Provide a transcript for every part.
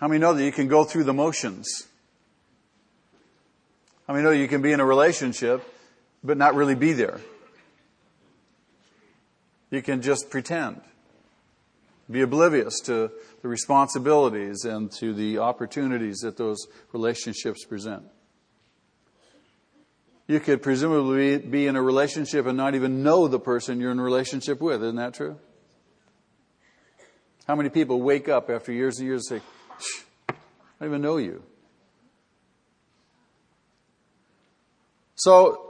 How many know that you can go through the motions? How many know you can be in a relationship but not really be there? You can just pretend. Be oblivious to the responsibilities and to the opportunities that those relationships present. You could presumably be in a relationship and not even know the person you're in a relationship with. Isn't that true? How many people wake up after years and years and say, I don't even know you? So,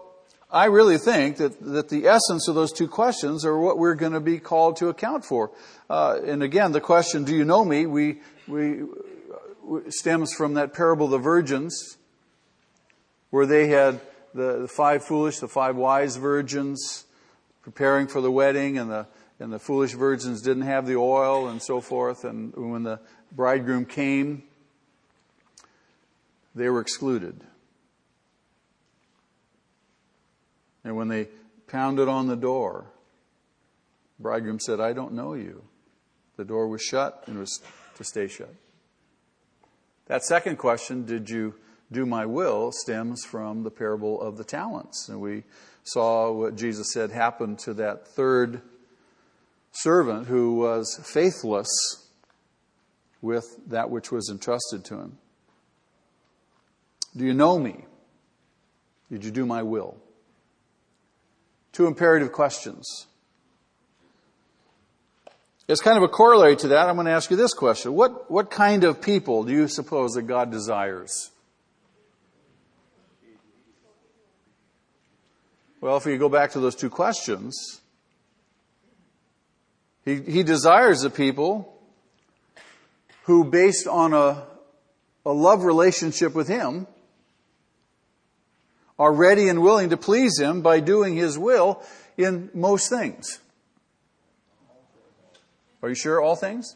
I really think that the essence of those two questions are what we're going to be called to account for. And again, the question, do you know me, stems from that parable of the virgins, where they had the five foolish, the five wise virgins preparing for the wedding, and the foolish virgins didn't have the oil and so forth. And when the bridegroom came, they were excluded. And when they pounded on the door, the bridegroom said, I don't know you. The door was shut and was to stay shut. That second question, did you do my will, stems from the parable of the talents. And we saw what Jesus said happened to that third servant who was faithless with that which was entrusted to him. Do you know me? Did you do my will? Two imperative questions. It's kind of a corollary to that. I'm going to ask you this question. What kind of people do you suppose that God desires? Well, if we go back to those two questions, He desires a people who, based on a love relationship with Him, are ready and willing to please Him by doing His will in most things. Are you sure? All things?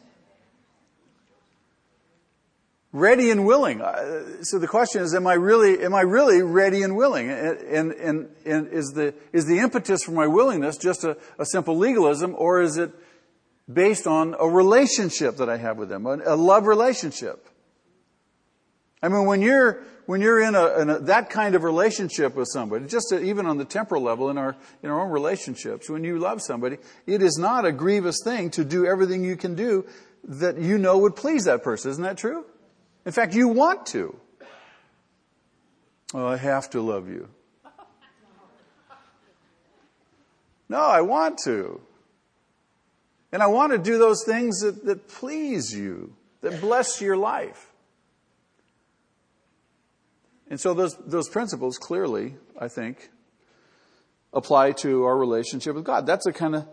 Ready and willing. So the question is, am I really ready and willing? And is the impetus for my willingness just a simple legalism, or is it based on a relationship that I have with Him, a love relationship? I mean, when you're in a that kind of relationship with somebody, just even on the temporal level in our own relationships, when you love somebody, it is not a grievous thing to do everything you can do that you know would please that person. Isn't that true? In fact, you want to. Oh, I have to love you. No, I want to. And I want to do those things that please you, that bless your life. And so those principles clearly, I think, apply to our relationship with God. That's the kind of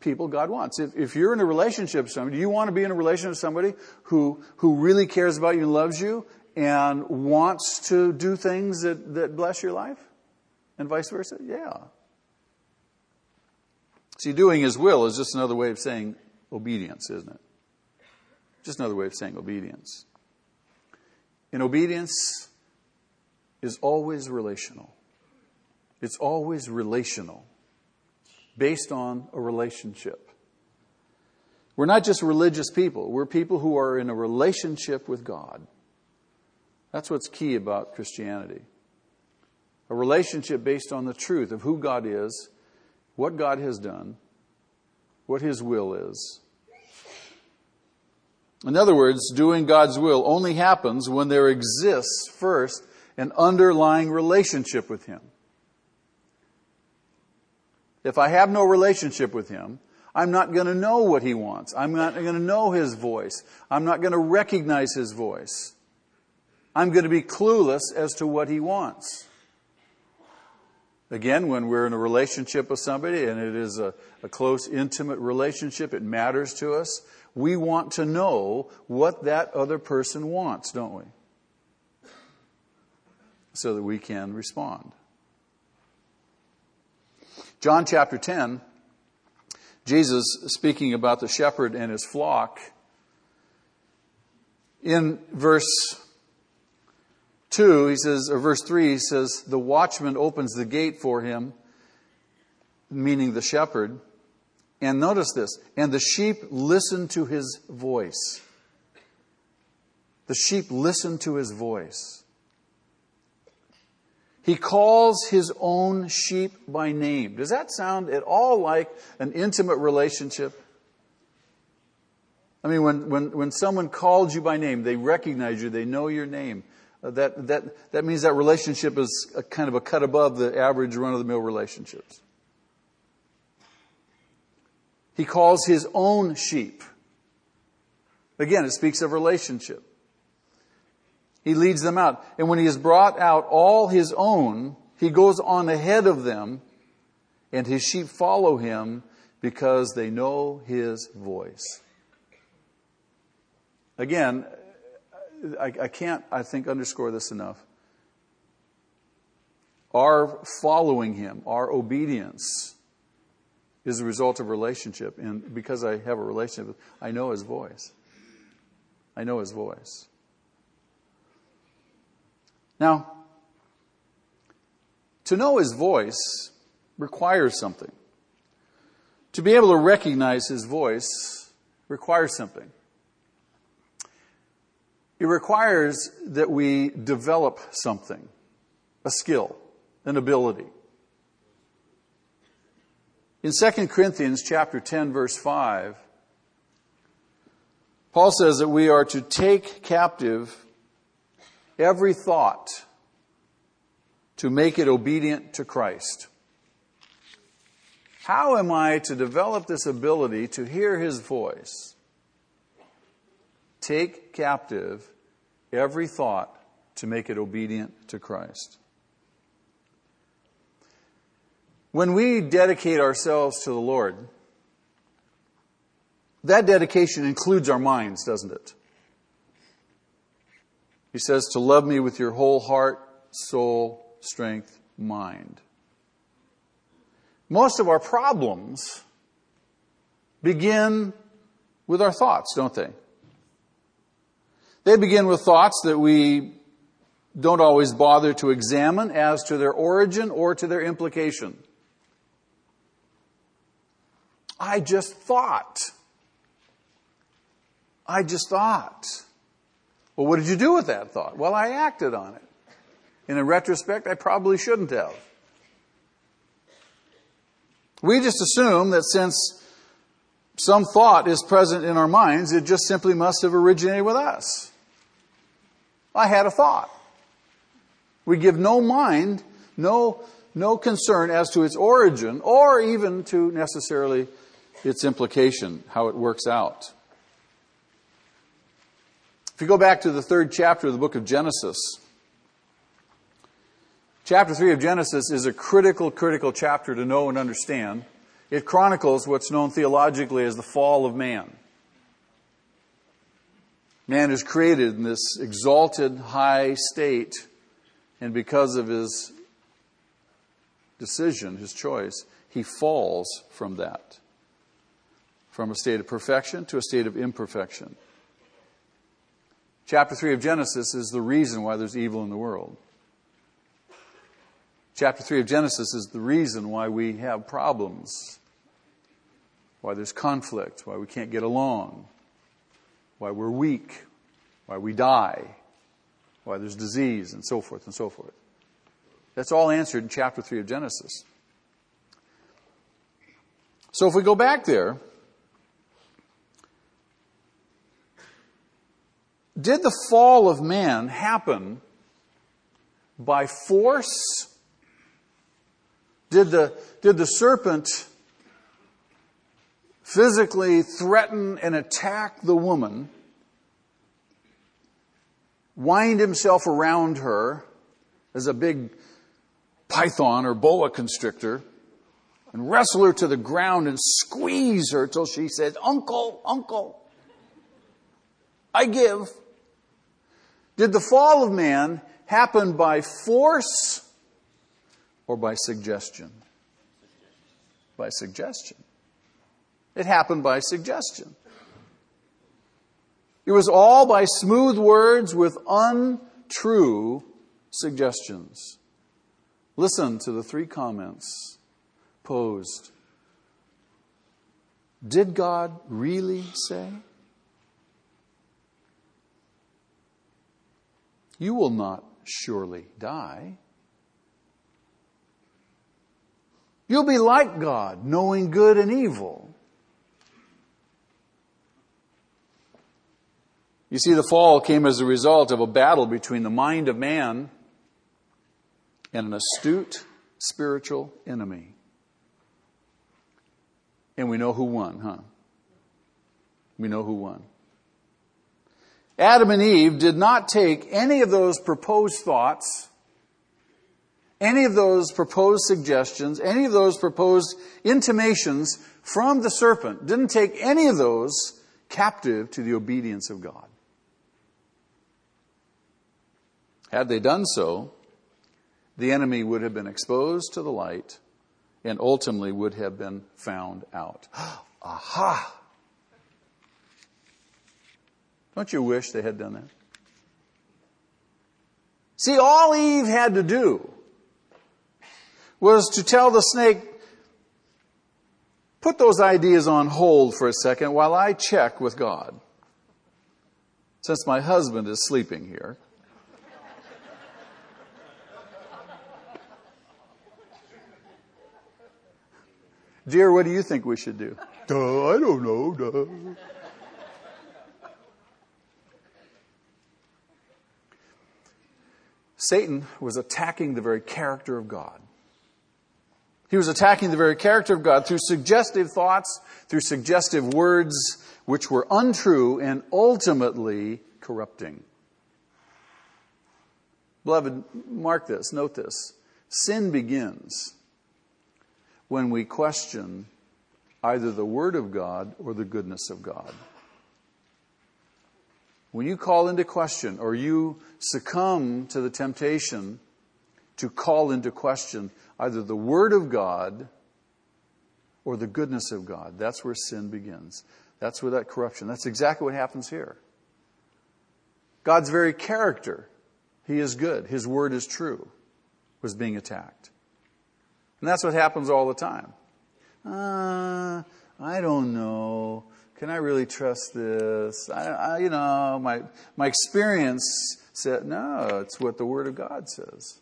people God wants. If you're in a relationship with somebody, you want to be in a relationship with somebody who really cares about you and loves you and wants to do things that bless your life and vice versa? Yeah. See, doing His will is just another way of saying obedience, isn't it? Just another way of saying obedience. In obedience is always relational. It's always relational, based on a relationship. We're not just religious people. We're people who are in a relationship with God. That's what's key about Christianity. A relationship based on the truth of who God is, what God has done, what His will is. In other words, doing God's will only happens when there exists first an underlying relationship with Him. If I have no relationship with Him, I'm not going to know what He wants. I'm not going to know His voice. I'm not going to recognize His voice. I'm going to be clueless as to what He wants. Again, when we're in a relationship with somebody and it is a close, intimate relationship, it matters to us, we want to know what that other person wants, don't we? So that we can respond. John chapter 10, Jesus speaking about the shepherd and his flock. In verse 2, he says, or verse 3, he says, the watchman opens the gate for him, meaning the shepherd. And notice this, and the sheep listen to his voice. The sheep listen to his voice. He calls his own sheep by name. Does that sound at all like an intimate relationship? I mean, when someone called you by name, they recognize you, they know your name. That means that relationship is a kind of a cut above the average run-of-the-mill relationships. He calls his own sheep. Again, it speaks of relationship. He leads them out. And when he has brought out all his own, he goes on ahead of them, and his sheep follow him because they know his voice. Again, I can't, I think, underscore this enough. Our following him, our obedience, is a result of relationship. And because I have a relationship, I know his voice. I know his voice. Now, to know his voice requires something. To be able to recognize his voice requires something. It requires that we develop something, a skill, an ability. In 2 Corinthians chapter 10, verse 5, Paul says that we are to take captive every thought to make it obedient to Christ. How am I to develop this ability to hear his voice? Take captive every thought to make it obedient to Christ. When we dedicate ourselves to the Lord, that dedication includes our minds, doesn't it? He says to love me with your whole heart, soul, strength, mind. Most of our problems begin with our thoughts, don't they? They begin with thoughts that we don't always bother to examine as to their origin or to their implication. I just thought. I just thought. Well, what did you do with that thought? Well, I acted on it. And in retrospect, I probably shouldn't have. We just assume that since some thought is present in our minds, it just simply must have originated with us. I had a thought. We give no mind, no concern as to its origin or even to necessarily its implication, how it works out. If you go back to the 3rd chapter of the book of Genesis, chapter 3 of Genesis is a critical chapter to know and understand. It chronicles what's known theologically as the fall of man. Man is created in this exalted, high state, and because of his decision, his choice, he falls from that, from a state of perfection to a state of imperfection. Chapter 3 of Genesis is the reason why there's evil in the world. Chapter 3 of Genesis is the reason why we have problems, why there's conflict, why we can't get along, why we're weak, why we die, why there's disease, and so forth and so forth. That's all answered in chapter 3 of Genesis. So if we go back there, did the fall of man happen by force? Did the serpent physically threaten and attack the woman, wind himself around her as a big python or boa constrictor, and wrestle her to the ground and squeeze her till she says, "Uncle, uncle, I give"? Did the fall of man happen by force or by suggestion? By suggestion. It happened by suggestion. It was all by smooth words with untrue suggestions. Listen to the 3 comments posed. Did God really say? You will not surely die. You'll be like God, knowing good and evil. You see, the fall came as a result of a battle between the mind of man and an astute spiritual enemy. And we know who won, huh? We know who won. Adam and Eve did not take any of those proposed thoughts, any of those proposed suggestions, any of those proposed intimations from the serpent, didn't take any of those captive to the obedience of God. Had they done so, the enemy would have been exposed to the light and ultimately would have been found out. Aha! Don't you wish they had done that? See, all Eve had to do was to tell the snake, put those ideas on hold for a second while I check with God. Since my husband is sleeping here. Dear, what do you think we should do? I don't know. Satan was attacking the very character of God. He was attacking the very character of God through suggestive thoughts, through suggestive words, which were untrue and ultimately corrupting. Beloved, mark this, note this. Sin begins when we question either the Word of God or the goodness of God. When you call into question or you succumb to the temptation to call into question either the Word of God or the goodness of God, that's where sin begins. That's where that corruption, that's exactly what happens here. God's very character, He is good, His Word is true, was being attacked. And that's what happens all the time. I don't know. Can I really trust this? My experience said, no, it's what the Word of God says.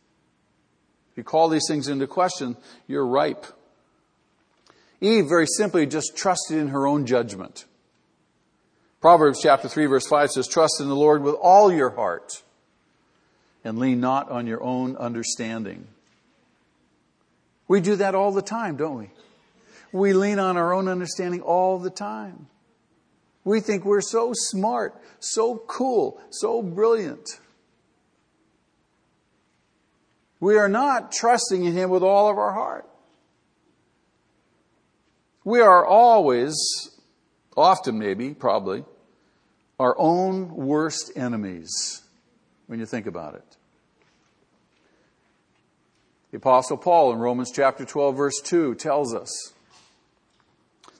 If you call these things into question, you're ripe. Eve very simply just trusted in her own judgment. Proverbs chapter 3, verse 5 says, trust in the Lord with all your heart and lean not on your own understanding. We do that all the time, don't we? We lean on our own understanding all the time. We think we're so smart, so cool, so brilliant. We are not trusting in Him with all of our heart. We are always, often maybe, probably, our own worst enemies when you think about it. The Apostle Paul in Romans chapter 12, verse 2 tells us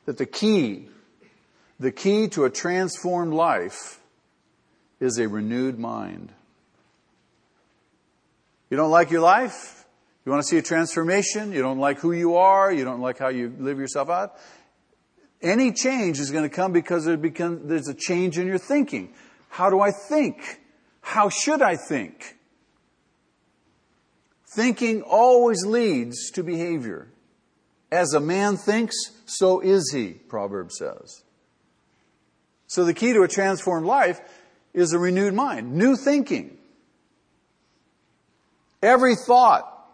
that the key to a transformed life is a renewed mind. You don't like your life? You want to see a transformation? You don't like who you are? You don't like how you live yourself out? Any change is going to come because there's a change in your thinking. How do I think? How should I think? Thinking always leads to behavior. As a man thinks, so is he, Proverbs says. So the key to a transformed life is a renewed mind, new thinking. Every thought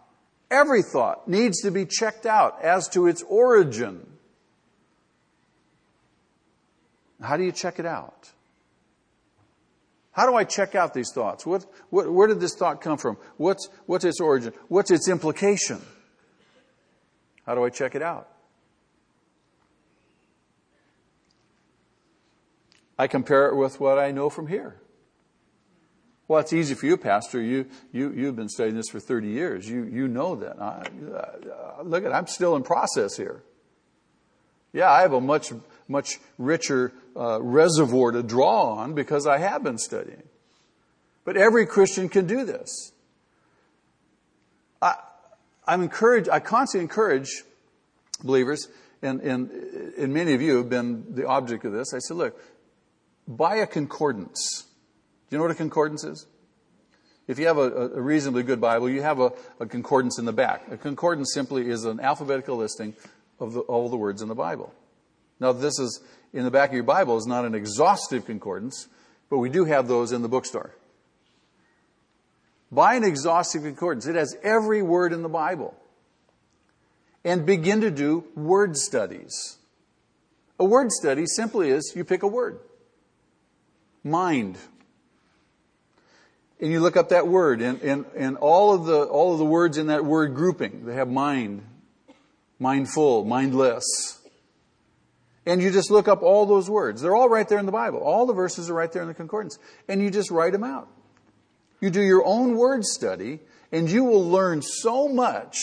needs to be checked out as to its origin. How do you check it out? How do I check out these thoughts? Where did this thought come from? What's its origin? What's its implication? How do I check it out? I compare it with what I know from here. Well, it's easy for you, Pastor. You've been studying this for 30 years. You know that. I'm still in process here. Yeah, I have a much richer reservoir to draw on because I have been studying. But every Christian can do this. I constantly encourage believers, and many of you have been the object of this. I said, look, buy a concordance. Do you know what a concordance is? If you have a reasonably good Bible, you have a concordance in the back. A concordance simply is an alphabetical listing of all the words in the Bible. Now, this is in the back of your Bible is not an exhaustive concordance, but we do have those in the bookstore. Buy an exhaustive concordance. It has every word in the Bible. And begin to do word studies. A word study simply is you pick a word. Mind. And you look up that word and all of the words in that word grouping. They have mind, mindful, mindless. And you just look up all those words. They're all right there in the Bible. All the verses are right there in the concordance. And you just write them out. You do your own word study, and you will learn so much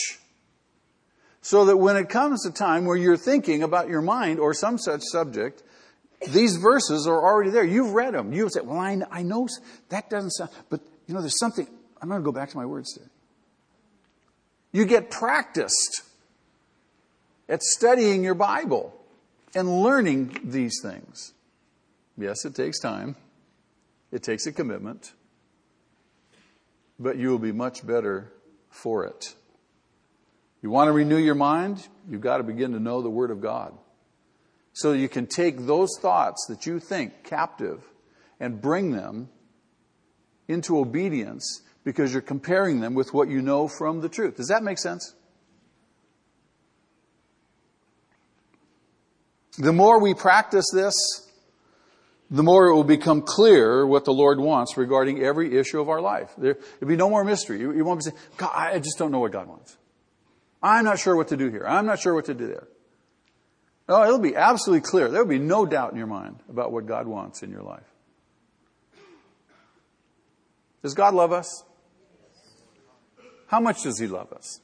so that when it comes a time where you're thinking about your mind or some such subject, these verses are already there. You've read them. You say, well, I know that doesn't sound, but you know, there's something. I'm going to go back to my word study. You get practiced at studying your Bible and learning these things. Yes, it takes time. It takes a commitment. But you will be much better for it. You want to renew your mind? You've got to begin to know the Word of God. So you can take those thoughts that you think captive and bring them into obedience because you're comparing them with what you know from the truth. Does that make sense? The more we practice this, the more it will become clear what the Lord wants regarding every issue of our life. There will be no more mystery. You won't be saying, God, I just don't know what God wants. I'm not sure what to do here. I'm not sure what to do there. No, it'll be absolutely clear. There will be no doubt in your mind about what God wants in your life. Does God love us? How much does He love us?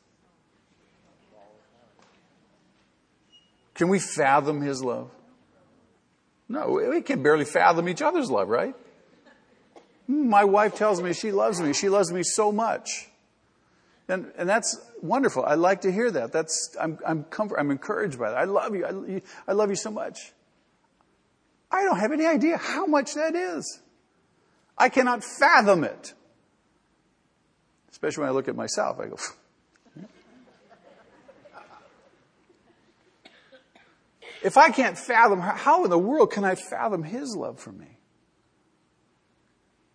Can we fathom His love? No, we can barely fathom each other's love, right? My wife tells me she loves me. She loves me so much. And that's wonderful. I like to hear that. I'm encouraged by that. I love you. I love you so much. I don't have any idea how much that is. I cannot fathom it. Especially when I look at myself, I go, if I can't fathom, how in the world can I fathom His love for me?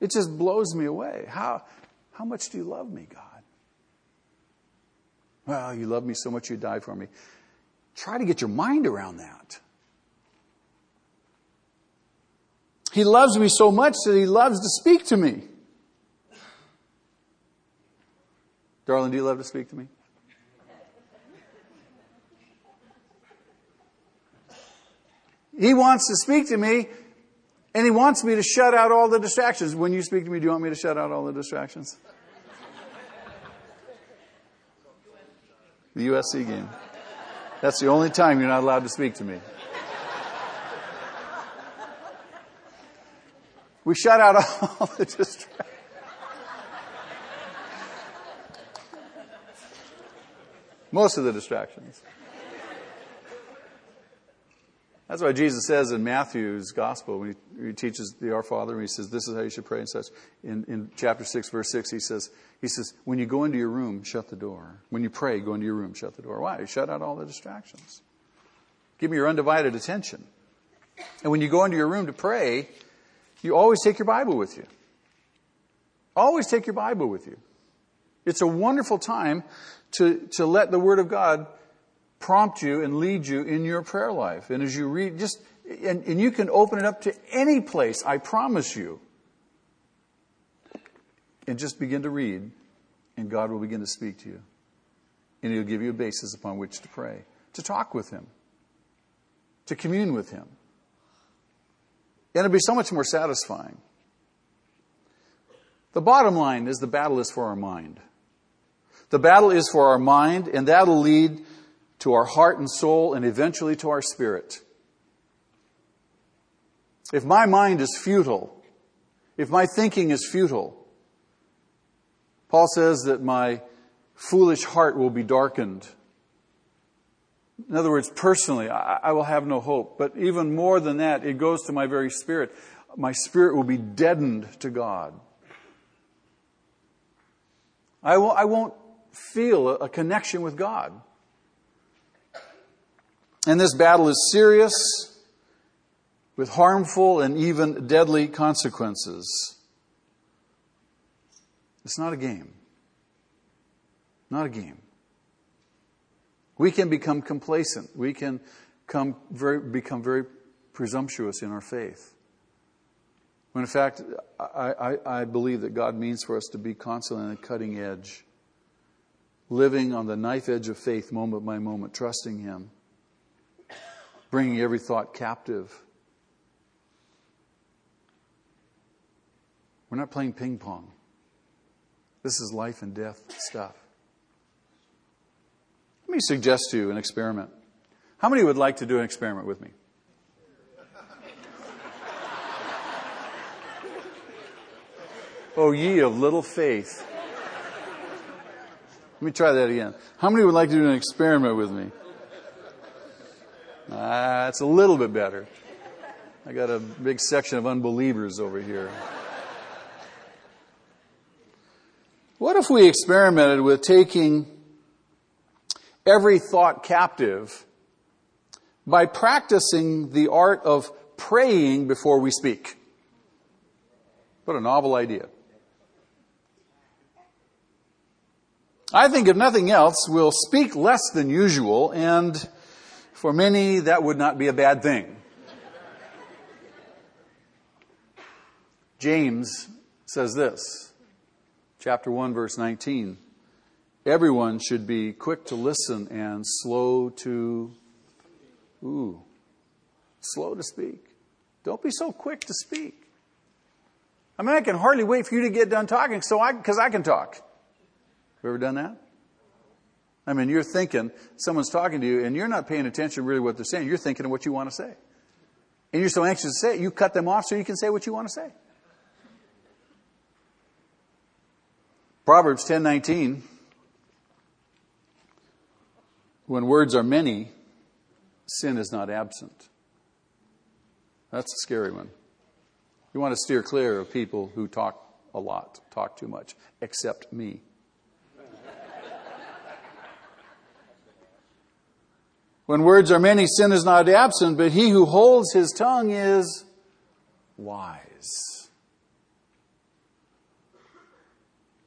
It just blows me away. How much do you love me, God? Well, you love me so much you died for me. Try to get your mind around that. He loves me so much that He loves to speak to me. Darling, do you love to speak to me? He wants to speak to me, and He wants me to shut out all the distractions. When you speak to me, do you want me to shut out all the distractions? The USC game. That's the only time you're not allowed to speak to me. We shut out all the distractions. Most of the distractions. That's why Jesus says in Matthew's gospel, when he teaches the Our Father, and he says, this is how you should pray and such. In chapter 6, verse 6, he says, when you go into your room, shut the door. When you pray, go into your room, shut the door. Why? Shut out all the distractions. Give me your undivided attention. And when you go into your room to pray, you always take your Bible with you. Always take your Bible with you. It's a wonderful time to let the Word of God prompt you and lead you in your prayer life. And as you read, and you can open it up to any place, I promise you. And just begin to read, and God will begin to speak to you. And He'll give you a basis upon which to pray, to talk with Him, to commune with Him. And it'll be so much more satisfying. The bottom line is the battle is for our mind. The battle is for our mind, and that'll lead to our heart and soul, and eventually to our spirit. If my mind is futile, if my thinking is futile, Paul says that my foolish heart will be darkened. In other words, personally, I will have no hope. But even more than that, it goes to my very spirit. My spirit will be deadened to God. I won't feel a connection with God. And this battle is serious, with harmful and even deadly consequences. It's not a game. Not a game. We can become complacent. We can become very presumptuous in our faith. When in fact, I believe that God means for us to be constantly on the cutting edge, living on the knife edge of faith moment by moment, trusting Him, bringing every thought captive. We're not playing ping pong. This is life and death stuff. Let me suggest to you an experiment. How many would like to do an experiment with me? Oh, ye of little faith. Let me try that again. How many would like to do an experiment with me? That's a little bit better. I got a big section of unbelievers over here. What if we experimented with taking every thought captive by practicing the art of praying before we speak? What a novel idea. I think, if nothing else, we'll speak less than usual, and for many, that would not be a bad thing. James says this. Chapter 1, verse 19, everyone should be quick to listen and slow to speak. Don't be so quick to speak. I mean, I can hardly wait for you to get done talking because I can talk. Have you ever done that? I mean, you're thinking, someone's talking to you, and you're not paying attention really what they're saying. You're thinking of what you want to say. And you're so anxious to say it, you cut them off so you can say what you want to say. Proverbs 10:19, when words are many, sin is not absent. That's a scary one. You want to steer clear of people who talk a lot, talk too much, except me. When words are many, sin is not absent, but he who holds his tongue is wise.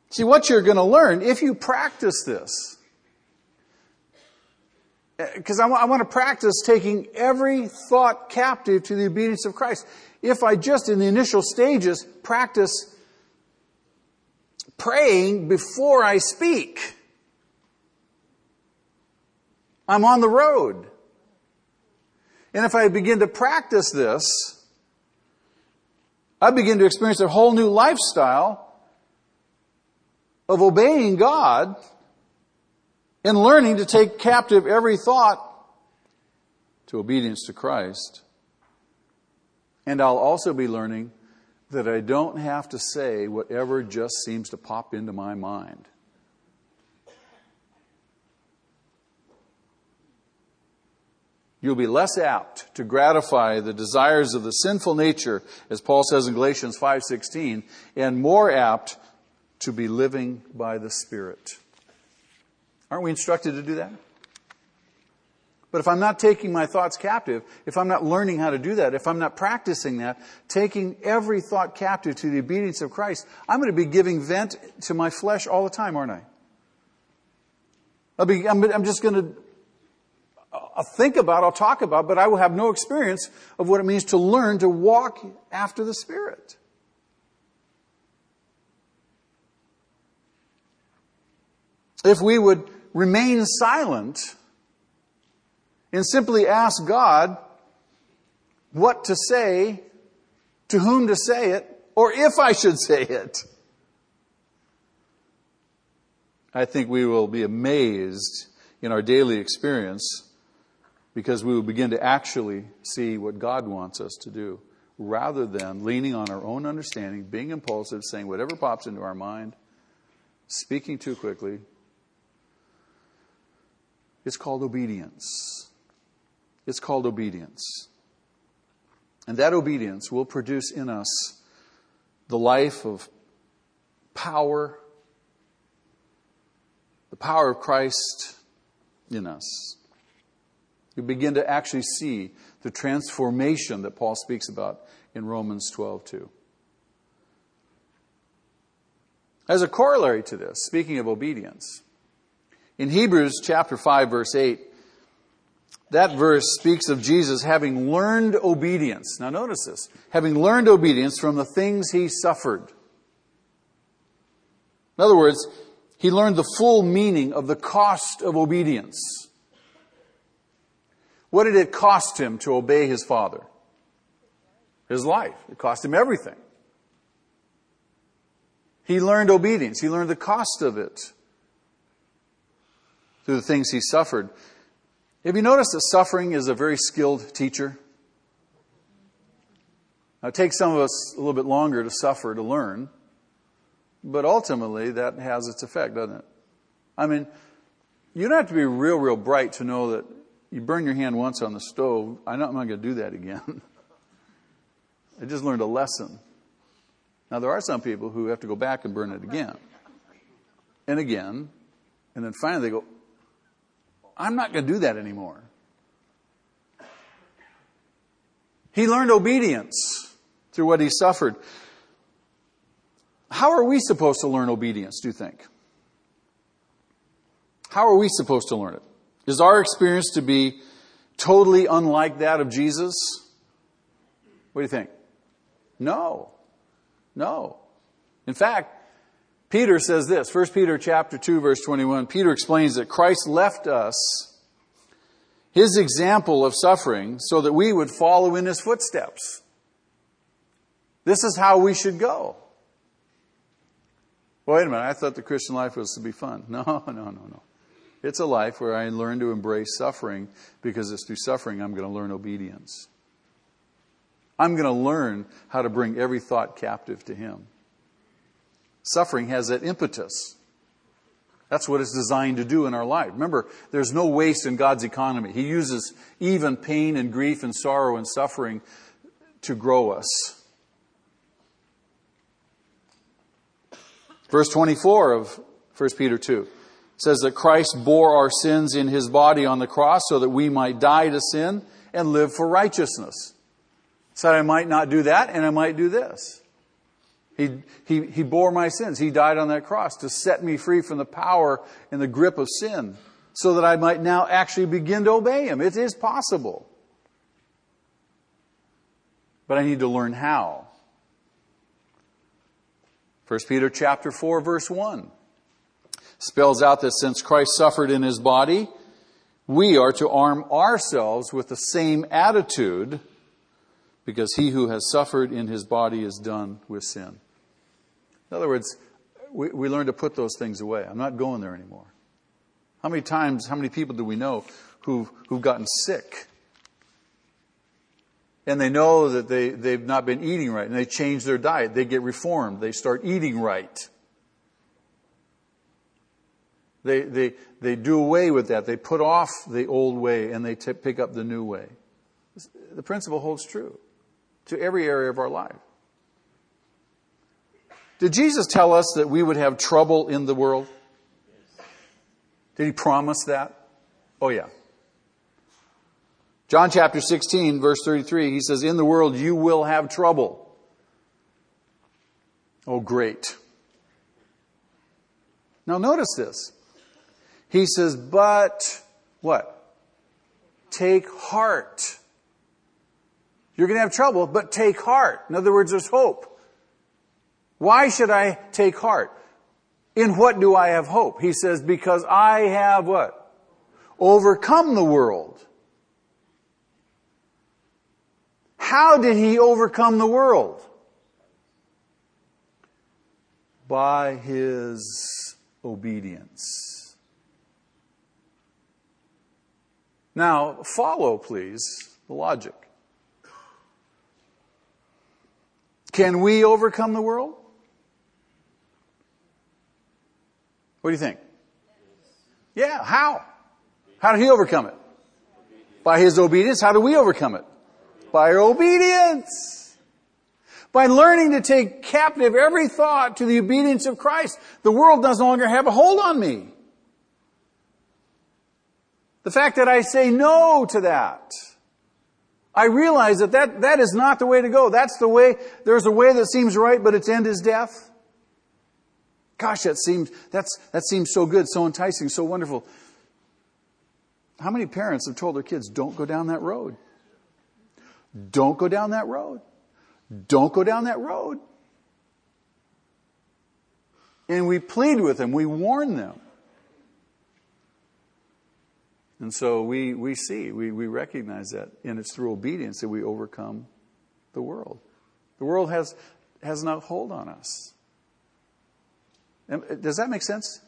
See, what you're going to learn if you practice this. Because I want to practice taking every thought captive to the obedience of Christ. If I just, in the initial stages, practice praying before I speak, I'm on the road. And if I begin to practice this, I begin to experience a whole new lifestyle of obeying God and learning to take captive every thought to obedience to Christ. And I'll also be learning that I don't have to say whatever just seems to pop into my mind. You'll be less apt to gratify the desires of the sinful nature, as Paul says in Galatians 5:16, and more apt to be living by the Spirit. Aren't we instructed to do that? But if I'm not taking my thoughts captive, if I'm not learning how to do that, if I'm not practicing that, taking every thought captive to the obedience of Christ, I'm going to be giving vent to my flesh all the time, aren't I? I'm just going to I'll talk about, but I will have no experience of what it means to learn to walk after the Spirit. If we would remain silent and simply ask God what to say, to whom to say it, or if I should say it, I think we will be amazed in our daily experience, because we will begin to actually see what God wants us to do rather than leaning on our own understanding, being impulsive, saying whatever pops into our mind, speaking too quickly. It's called obedience. It's called obedience. And that obedience will produce in us the life of power the power of Christ in us. You begin to actually see the transformation that Paul speaks about in Romans 12:2. As a corollary to this, speaking of obedience, in Hebrews chapter 5, verse 8, that verse speaks of Jesus having learned obedience. Now notice this. Having learned obedience from the things he suffered. In other words, he learned the full meaning of the cost of obedience. What did it cost him to obey his Father? His life. It cost him everything. He learned obedience. He learned the cost of it through the things he suffered. Have you noticed that suffering is a very skilled teacher? Now, it takes some of us a little bit longer to suffer, to learn. But ultimately, that has its effect, doesn't it? I mean, you don't have to be real bright to know that you burn your hand once on the stove. I'm not going to do that again. I just learned a lesson. Now, there are some people who have to go back and burn it again. And then finally they go, I'm not going to do that anymore. He learned obedience through what he suffered. How are we supposed to learn obedience, do you think? How are we supposed to learn it? Is our experience to be totally unlike that of Jesus? What do you think? No. In fact, Peter says this, 1 Peter chapter 2, verse 21. Peter explains that Christ left us his example of suffering so that we would follow in his footsteps. This is how we should go. Well, wait a minute, I thought the Christian life was to be fun. No. It's a life where I learn to embrace suffering, because it's through suffering I'm going to learn obedience. I'm going to learn how to bring every thought captive to him. Suffering has that impetus. That's what it's designed to do in our life. Remember, there's no waste in God's economy. He uses even pain and grief and sorrow and suffering to grow us. Verse 24 of 1 Peter 2 says that Christ bore our sins in his body on the cross so that we might die to sin and live for righteousness. So that I might not do that and I might do this. He bore my sins. He died on that cross to set me free from the power and the grip of sin so that I might now actually begin to obey him. It is possible. But I need to learn how. 1 Peter chapter 4, verse 1 spells out that since Christ suffered in his body, we are to arm ourselves with the same attitude, because he who has suffered in his body is done with sin. In other words, we learn to put those things away. I'm not going there anymore. How many people do we know who've gotten sick? And they know that they've not been eating right, and they change their diet. They get reformed. They start eating right. They do away with that. They put off the old way, and they pick up the new way. The principle holds true to every area of our life. Did Jesus tell us that we would have trouble in the world? Did he promise that? Oh, yeah. John chapter 16, verse 33, he says, in the world you will have trouble. Oh, great. Now notice this. He says, but what? Take heart. You're going to have trouble, but take heart. In other words, there's hope. Why should I take heart? In what do I have hope? He says, because I have what? Overcome the world. How did he overcome the world? By his obedience. Now, follow, please, the logic. Can we overcome the world? What do you think? Yeah, how? How did he overcome it? By his obedience. How do we overcome it? By obedience. By learning to take captive every thought to the obedience of Christ. The world does no longer have a hold on me. The fact that I say no to that, I realize that is not the way to go. That's the way, there's a way that seems right, but its end is death. Gosh, that seems so good, so enticing, so wonderful. How many parents have told their kids, don't go down that road? Don't go down that road. Don't go down that road. And we plead with them. We warn them. And so we recognize that. And it's through obedience that we overcome the world. The world has no hold on us. And does that make sense?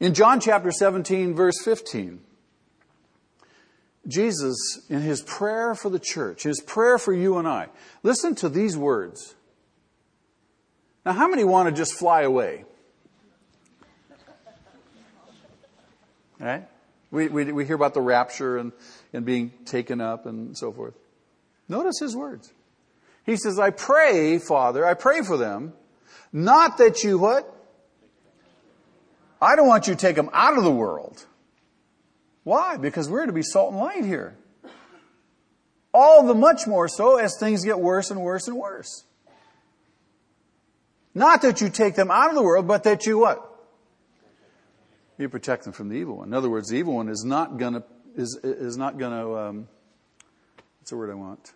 In John chapter 17, verse 15, Jesus, in his prayer for the church, his prayer for you and I, listen to these words. Now, how many want to just fly away? All right? We hear about the rapture and being taken up and so forth. Notice his words. He says, I pray, Father, I pray for them, not that you what? I don't want you to take them out of the world. Why? Because we're to be salt and light here. All the much more so as things get worse and worse and worse. Not that you take them out of the world, but that you what? You protect them from the evil one. In other words, the evil one is not gonna. What's the word I want?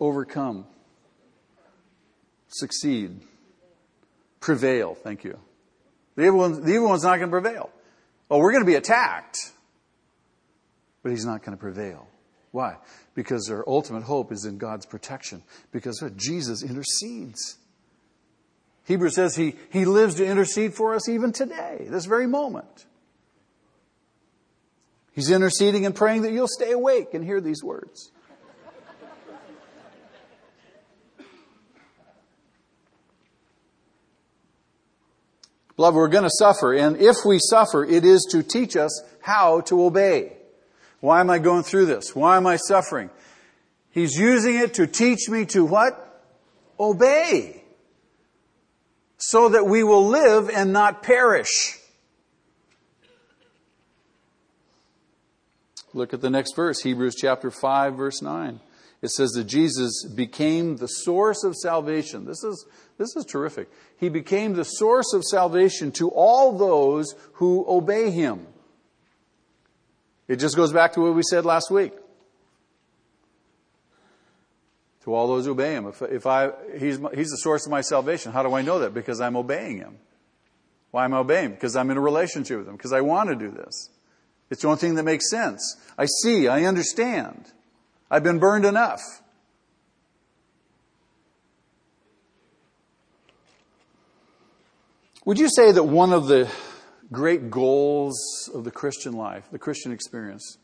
Overcome. Succeed. Prevail. Thank you. The evil one's not going to prevail. Oh, we're going to be attacked. But he's not going to prevail. Why? Because our ultimate hope is in God's protection. Because Jesus intercedes. Hebrews says he lives to intercede for us even today, this very moment. He's interceding and praying that you'll stay awake and hear these words. Beloved, we're going to suffer, and if we suffer, it is to teach us how to obey. Why am I going through this? Why am I suffering? He's using it to teach me to what? Obey. So that we will live and not perish. Look at the next verse, Hebrews chapter 5, verse 9. It says that Jesus became the source of salvation. This is terrific. He became the source of salvation to all those who obey him. It just goes back to what we said last week. To all those who obey him. He's the source of my salvation. How do I know that? Because I'm obeying him. Why am I obeying him? Because I'm in a relationship with him. Because I want to do this. It's the only thing that makes sense. I see. I understand. I've been burned enough. Would you say that one of the great goals of the Christian life, the Christian experience,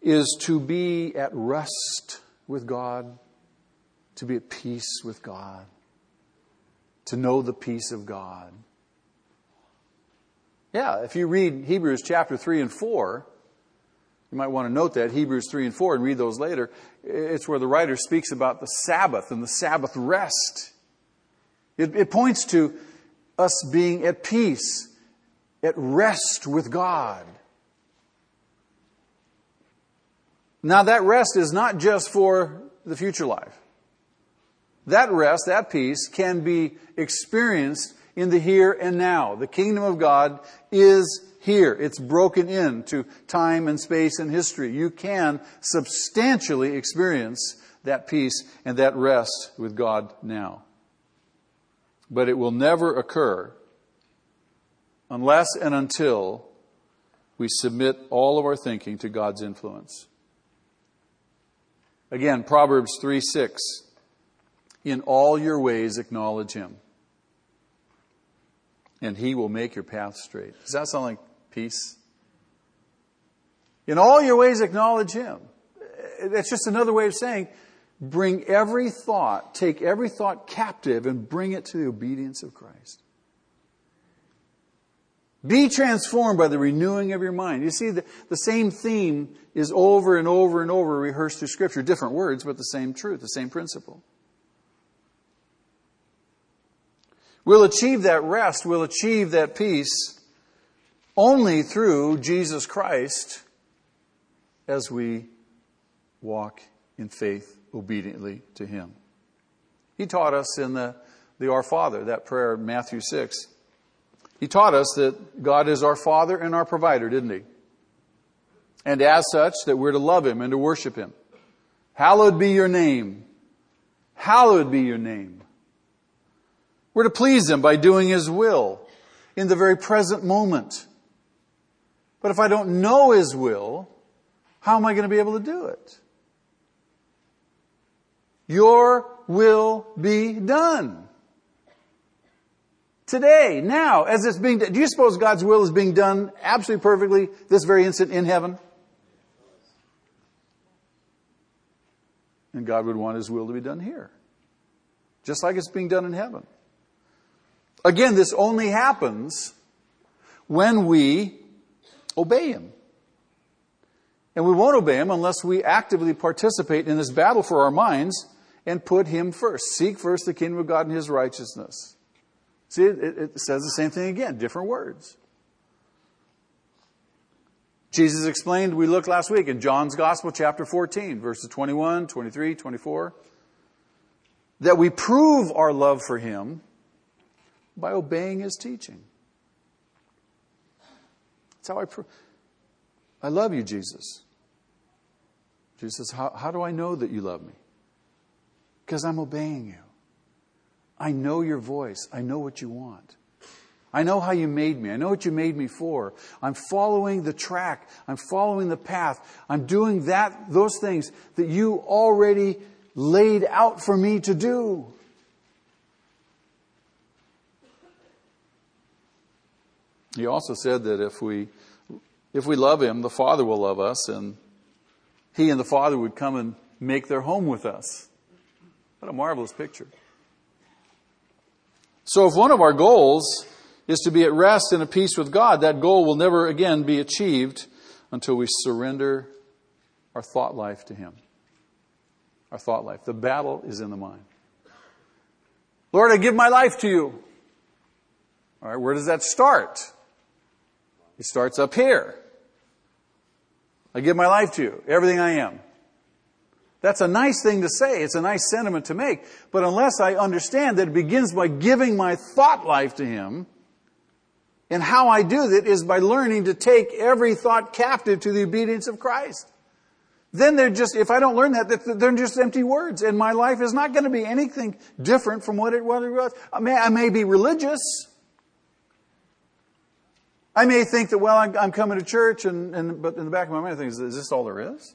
is to be at rest with God, to be at peace with God, to know the peace of God? Yeah, if you read Hebrews chapter 3 and 4, you might want to note that, Hebrews 3 and 4, and read those later. It's where the writer speaks about the Sabbath and the Sabbath rest. It points to us being at peace, at rest with God. Now that rest is not just for the future life. That rest, that peace, can be experienced in the here and now. The kingdom of God is here. It's broken into time and space and history. You can substantially experience that peace and that rest with God now. But it will never occur unless and until we submit all of our thinking to God's influence. Again, Proverbs 3:6. In all your ways acknowledge him, and he will make your path straight. Does that sound like peace? In all your ways acknowledge him. That's just another way of saying, bring every thought, take every thought captive and bring it to the obedience of Christ. Be transformed by the renewing of your mind. You see, the same theme is over and over and over rehearsed through Scripture. Different words, but the same truth, the same principle. We'll achieve that rest, we'll achieve that peace only through Jesus Christ as we walk in faith obediently to Him. He taught us in the Our Father, that prayer in Matthew 6. He taught us that God is our Father and our provider, didn't He? And as such, that we're to love Him and to worship Him. Hallowed be your name. Hallowed be your name. We're to please Him by doing His will in the very present moment. But if I don't know His will, how am I going to be able to do it? Your will be done. Today, now, as it's being done. Do you suppose God's will is being done absolutely perfectly this very instant in heaven? And God would want His will to be done here, just like it's being done in heaven. Again, this only happens when we obey Him. And we won't obey Him unless we actively participate in this battle for our minds and put Him first. Seek first the kingdom of God and His righteousness. See, it says the same thing again, different words. Jesus explained, we looked last week in John's Gospel, chapter 14, verses 21, 23, 24, that we prove our love for Him by obeying His teaching. That's how I prove. I love you, Jesus. Jesus says, how do I know that you love me? Because I'm obeying you. I know your voice. I know what you want. I know how you made me. I know what you made me for. I'm following the track. I'm following the path. I'm doing those things that you already laid out for me to do. He also said that if we love Him, the Father will love us, and He and the Father would come and make their home with us. What a marvelous picture. So if one of our goals is to be at rest and at peace with God, that goal will never again be achieved until we surrender our thought life to Him. Our thought life. The battle is in the mind. Lord, I give my life to You. All right, where does that start? It starts up here. I give my life to You, everything I am. That's a nice thing to say. It's a nice sentiment to make. But unless I understand that it begins by giving my thought life to Him, and how I do that is by learning to take every thought captive to the obedience of Christ. Then they're just, if I don't learn that, they're just empty words. And my life is not going to be anything different from what it was. I may be religious. I may think that, well, I'm coming to church, but in the back of my mind I think, is this all there is?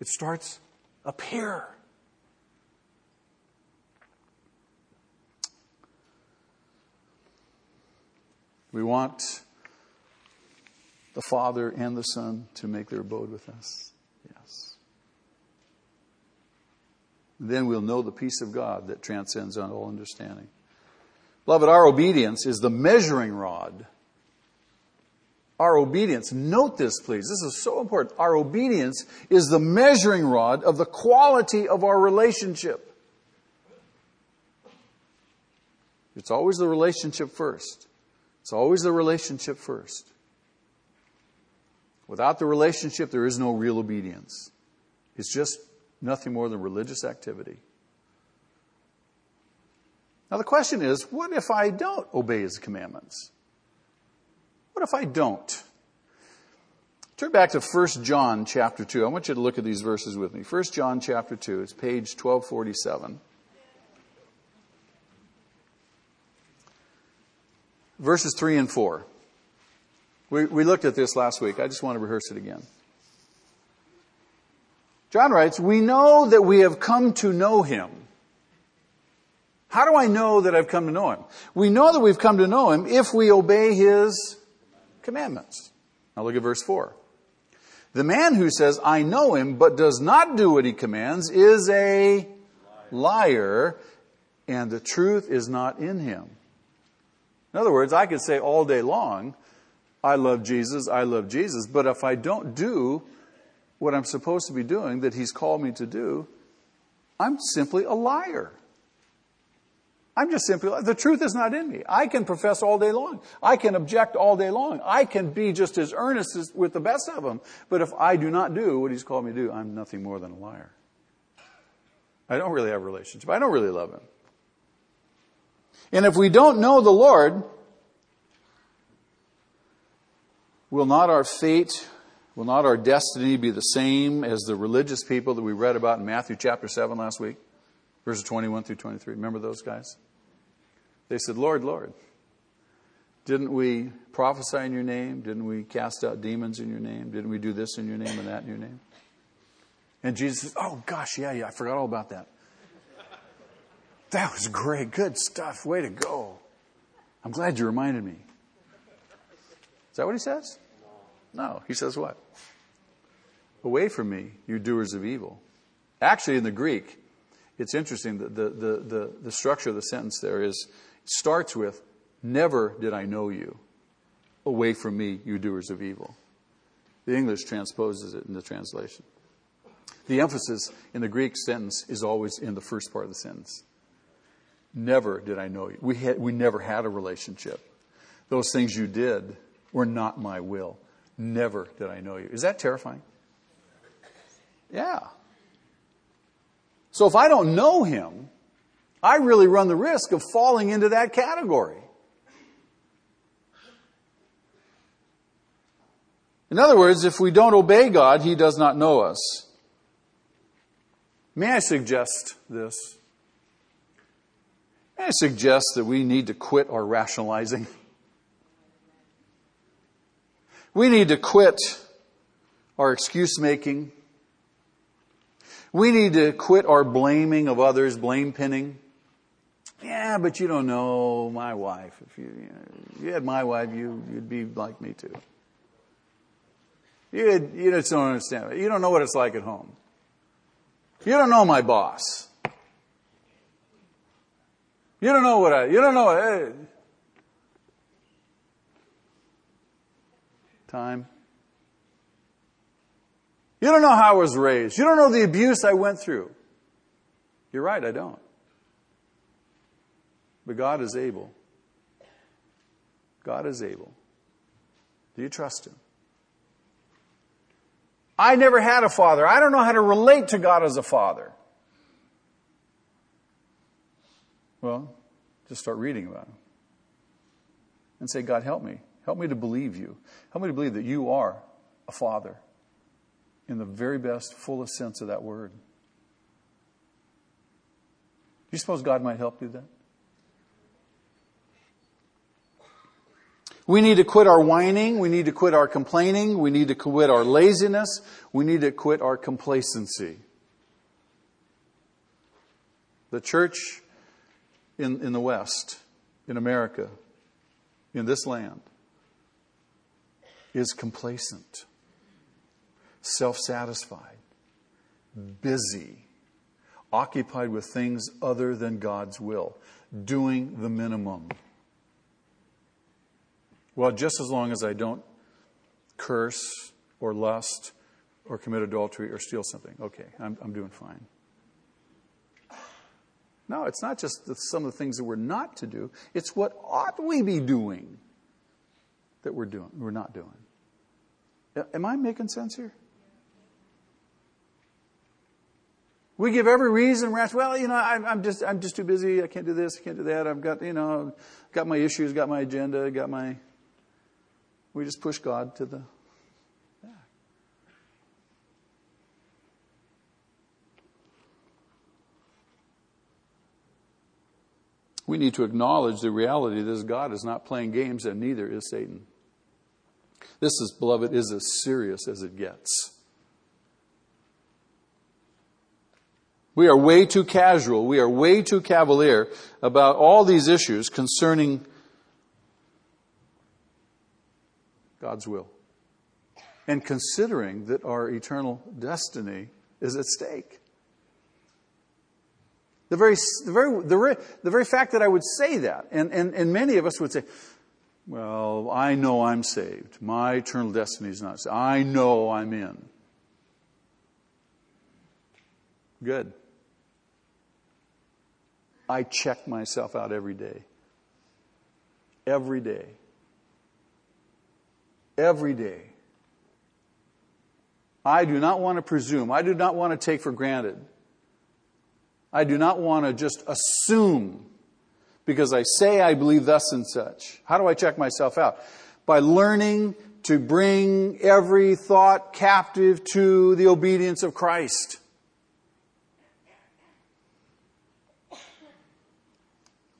It starts up here. We want the Father and the Son to make their abode with us. Yes. Then we'll know the peace of God that transcends all understanding. Beloved, our obedience is the measuring rod. Our obedience, note this please, this is so important. Our obedience is the measuring rod of the quality of our relationship. It's always the relationship first. It's always the relationship first. Without the relationship, there is no real obedience. It's just nothing more than religious activity. Now the question is, what if I don't obey His commandments? What if I don't? Turn back to 1 John chapter 2. I want you to look at these verses with me. 1 John chapter 2, it's page 1247. Verses 3 and 4. We looked at this last week. I just want to rehearse it again. John writes, we know that we have come to know Him. How do I know that I've come to know Him? We know that we've come to know Him if we obey His commandments. Now look at verse 4. The man who says, I know Him, but does not do what He commands is a liar, and the truth is not in him. In other words, I could say all day long, I love Jesus, but if I don't do what I'm supposed to be doing that He's called me to do, I'm simply a liar. I'm just simply, the truth is not in me. I can profess all day long. I can object all day long. I can be just as earnest as with the best of them. But if I do not do what he's called me to do, I'm nothing more than a liar. I don't really have a relationship. I don't really love him. And if we don't know the Lord, will not our fate, will not our destiny be the same as the religious people that we read about in Matthew chapter 7 last week? Verses 21 through 23. Remember those guys? They said, Lord, Lord, didn't we prophesy in your name? Didn't we cast out demons in your name? Didn't we do this in your name and that in your name? And Jesus says, oh, gosh, yeah, I forgot all about that. That was great. Good stuff. Way to go. I'm glad you reminded me. Is that what he says? No. He says what? Away from me, you doers of evil. Actually, in the Greek, it's interesting that the structure of the sentence there is, starts with, never did I know you. Away from me, you doers of evil. The English transposes it in the translation. The emphasis in the Greek sentence is always in the first part of the sentence. Never did I know you. We never had a relationship. Those things you did were not my will. Never did I know you. Is that terrifying? Yeah. So if I don't know him, I really run the risk of falling into that category. In other words, if we don't obey God, he does not know us. May I suggest this? May I suggest that we need to quit our rationalizing? We need to quit our excuse making. We need to quit our blaming of others, blame pinning. Yeah, but you don't know my wife. If you had my wife, you'd be like me too. You just don't understand it. You don't know what it's like at home. You don't know my boss. You don't know. Time. You don't know how I was raised. You don't know the abuse I went through. You're right, I don't. But God is able. God is able. Do you trust him? I never had a father. I don't know how to relate to God as a father. Well, just start reading about him. And say, God, help me. Help me to believe you. Help me to believe that you are a father. In the very best, fullest sense of that word. Do you suppose God might help do that? We need to quit our whining. We need to quit our complaining. We need to quit our laziness. We need to quit our complacency. The church in the West, in America, in this land, is complacent. Self-satisfied, busy, occupied with things other than God's will, doing the minimum. Well, just as long as I don't curse or lust or commit adultery or steal something, okay, I'm doing fine. No, it's not just some of the things that we're not to do. It's what ought we be doing that we're not doing. Am I making sense here? We give every reason. Well, I'm just too busy. I can't do this. I can't do that. I've got, got my issues, got my agenda, got my. We just push God to the back. We need to acknowledge the reality that God is not playing games, and neither is Satan. This is, beloved, is as serious as it gets. We are way too casual. We are way too cavalier about all these issues concerning God's will. And considering that our eternal destiny is at stake. The very fact that I would say that, and many of us would say, well, I know I'm saved. My eternal destiny is not saved. I know I'm in. Good. I check myself out every day. Every day. Every day. I do not want to presume. I do not want to take for granted. I do not want to just assume because I say I believe thus and such. How do I check myself out? By learning to bring every thought captive to the obedience of Christ.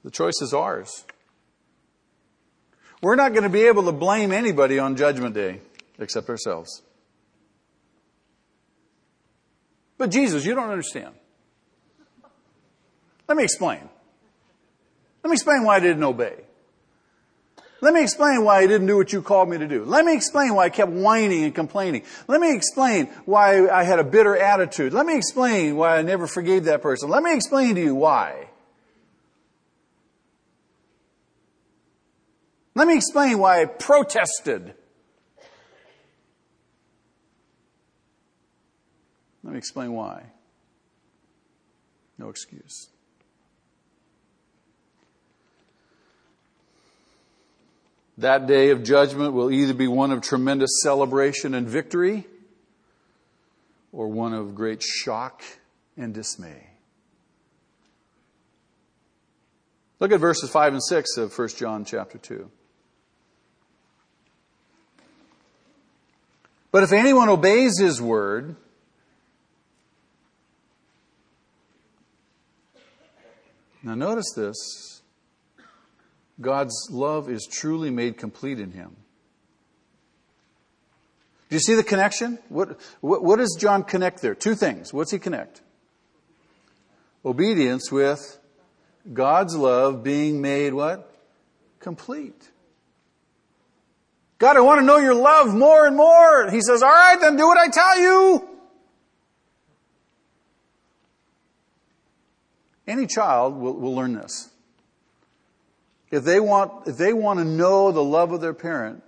The choice is ours. We're not going to be able to blame anybody on Judgment Day except ourselves. But Jesus, you don't understand. Let me explain. Let me explain why I didn't obey. Let me explain why I didn't do what you called me to do. Let me explain why I kept whining and complaining. Let me explain why I had a bitter attitude. Let me explain why I never forgave that person. Let me explain to you why. Let me explain why I protested. Let me explain why. No excuse. That day of judgment will either be one of tremendous celebration and victory or one of great shock and dismay. Look at verses 5 and 6 of 1 John chapter 2. But if anyone obeys his word, now notice this, God's love is truly made complete in him. Do you see the connection? What does John connect there? Two things. What's he connect? Obedience with God's love being made what? Complete. God, I want to know your love more and more. He says, all right, then do what I tell you. Any child will learn this. If they want to know the love of their parent,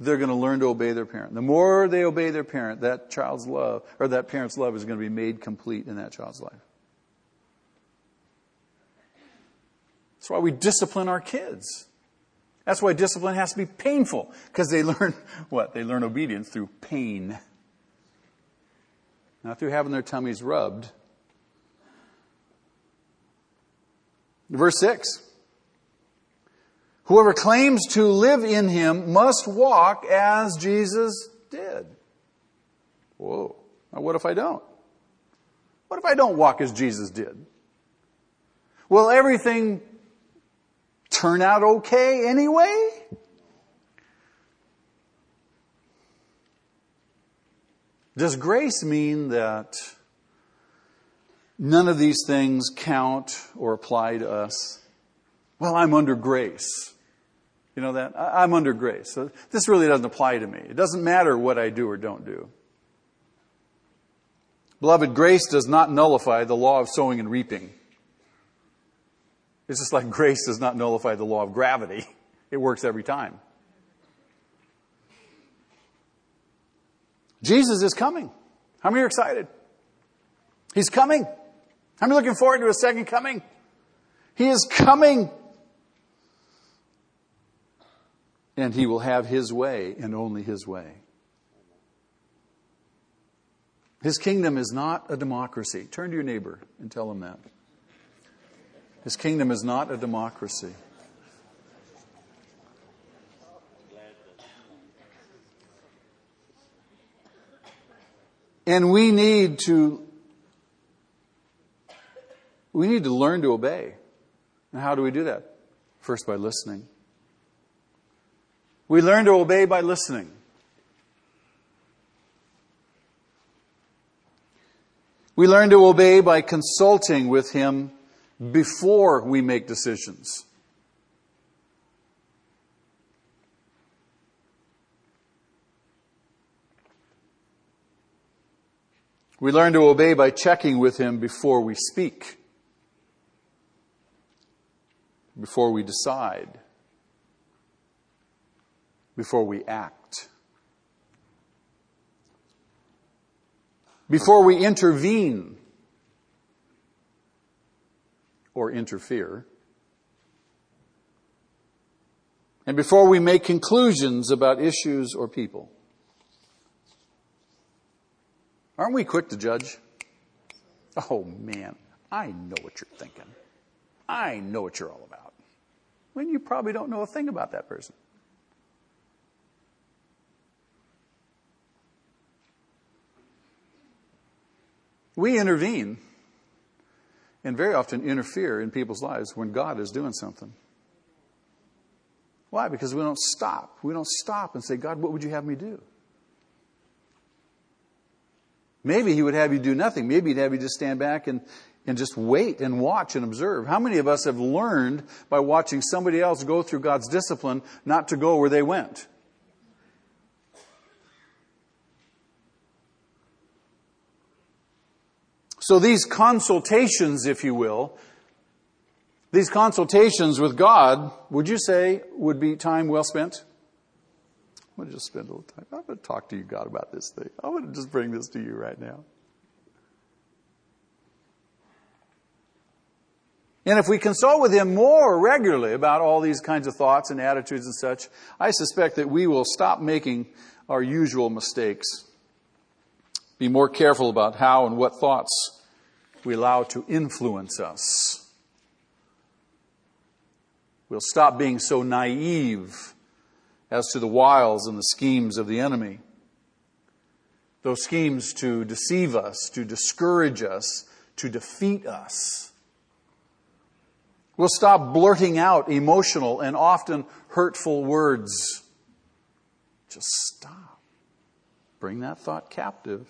they're going to learn to obey their parent. The more they obey their parent, that child's love, or that parent's love is going to be made complete in that child's life. That's why we discipline our kids. That's why discipline has to be painful, because they learn what? They learn obedience through pain. Not through having their tummies rubbed. Verse 6. Whoever claims to live in him must walk as Jesus did. Whoa. Now what if I don't? What if I don't walk as Jesus did? Will everything turn out okay anyway? Does grace mean that none of these things count or apply to us? Well, I'm under grace. You know that? I'm under grace. So this really doesn't apply to me. It doesn't matter what I do or don't do. Beloved, grace does not nullify the law of sowing and reaping. It's just like grace does not nullify the law of gravity. It works every time. Jesus is coming. How many are excited? He's coming. How many are looking forward to His second coming? He is coming. And He will have His way and only His way. His kingdom is not a democracy. Turn to your neighbor and tell him that. His kingdom is not a democracy. And we need to learn to obey. And how do we do that? First, by listening. We learn to obey by listening. We learn to obey by consulting with Him before we make decisions. We learn to obey by checking with Him before we speak, before we decide, before we act, before we intervene or interfere. And before we make conclusions about issues or people, aren't we quick to judge? Oh, man, I know what you're thinking. I know what you're all about. When you probably don't know a thing about that person. We intervene and very often interfere in people's lives when God is doing something. Why? Because we don't stop. We don't stop and say, God, what would you have me do? Maybe he would have you do nothing. Maybe he'd have you just stand back and just wait and watch and observe. How many of us have learned by watching somebody else go through God's discipline not to go where they went? So these consultations, if you will, these consultations with God, would you say, would be time well spent? I'm going to just spend a little time. I'm going to talk to you, God, about this thing. I want to just bring this to you right now. And if we consult with him more regularly about all these kinds of thoughts and attitudes and such, I suspect that we will stop making our usual mistakes. Be more careful about how and what thoughts we allow to influence us. We'll stop being so naive as to the wiles and the schemes of the enemy. Those schemes to deceive us, to discourage us, to defeat us. We'll stop blurting out emotional and often hurtful words. Just stop. Bring that thought captive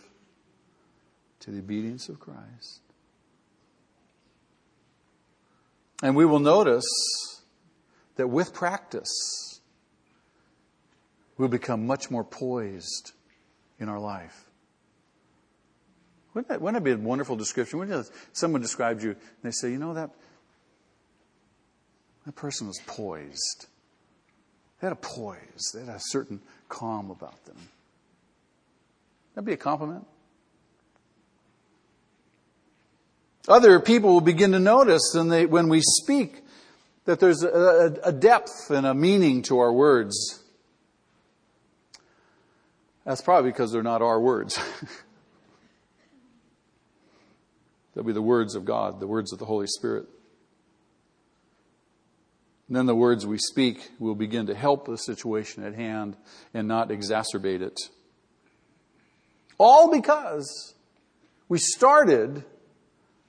to the obedience of Christ. And we will notice that with practice, we'll become much more poised in our life. Wouldn't that be a wonderful description? Wouldn't someone describes you and they say, you know, that person was poised. They had a poise. They had a certain calm about them. That'd be a compliment. Other people will begin to notice when we speak that there's a depth and a meaning to our words. That's probably because they're not our words. They'll be the words of God, the words of the Holy Spirit. And then the words we speak will begin to help the situation at hand and not exacerbate it. All because we started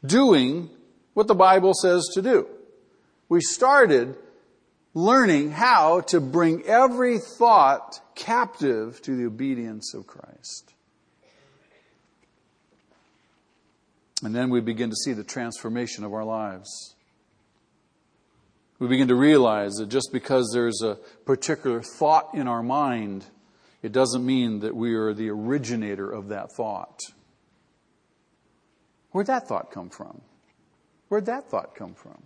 doing what the Bible says to do. We started learning how to bring every thought captive to the obedience of Christ. And then we begin to see the transformation of our lives. We begin to realize that just because there's a particular thought in our mind, it doesn't mean that we are the originator of that thought. Where'd that thought come from? Where'd that thought come from?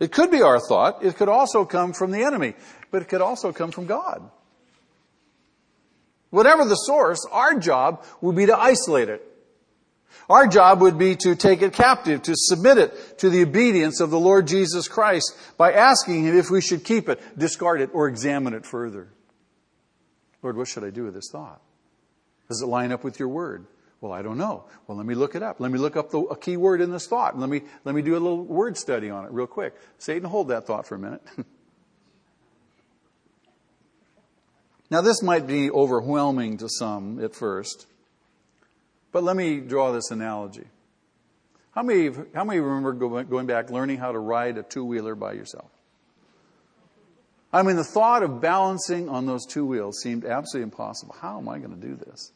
It could be our thought. It could also come from the enemy. But it could also come from God. Whatever the source, our job would be to isolate it. Our job would be to take it captive, to submit it to the obedience of the Lord Jesus Christ by asking him if we should keep it, discard it, or examine it further. Lord, what should I do with this thought? Does it line up with your word? Well, I don't know. Well, let me look it up. Let me look up a key word in this thought. Let me do a little word study on it real quick. Satan, hold that thought for a minute. Now, this might be overwhelming to some at first, but let me draw this analogy. How many remember going back, learning how to ride a two-wheeler by yourself? I mean, the thought of balancing on those two wheels seemed absolutely impossible. How am I going to do this?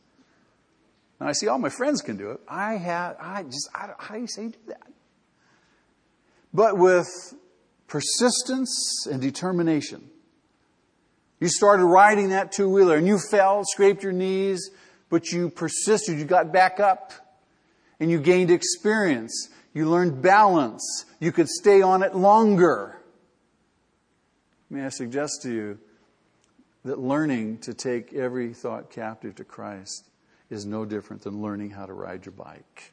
And I see all my friends can do it. How do you say you do that? But with persistence and determination, you started riding that two-wheeler and you fell, scraped your knees, but you persisted. You got back up and you gained experience. You learned balance. You could stay on it longer. May I suggest to you that learning to take every thought captive to Christ is no different than learning how to ride your bike.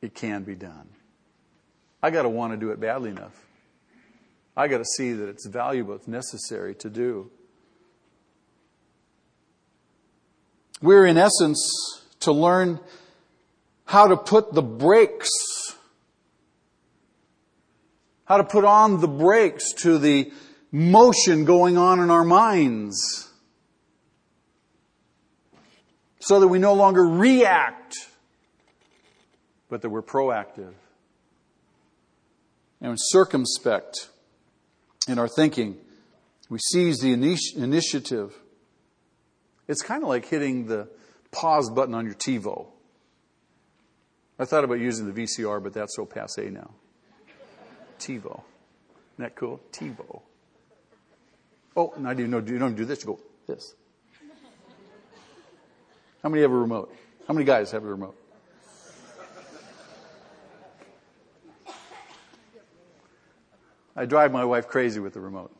It can be done. I got to want to do it badly enough. I got to see that it's valuable, it's necessary to do. We're, in essence, to learn how to put the brakes, how to put on the brakes to the motion going on in our minds, so that we no longer react, but that we're proactive and circumspect in our thinking. We seize the initiative. It's kind of like hitting the pause button on your TiVo. I thought about using the VCR, but that's so passé now. TiVo. Isn't that cool? TiVo. Oh, and I didn't know, you don't do this, you go this. How many have a remote? How many guys have a remote? I drive my wife crazy with the remote.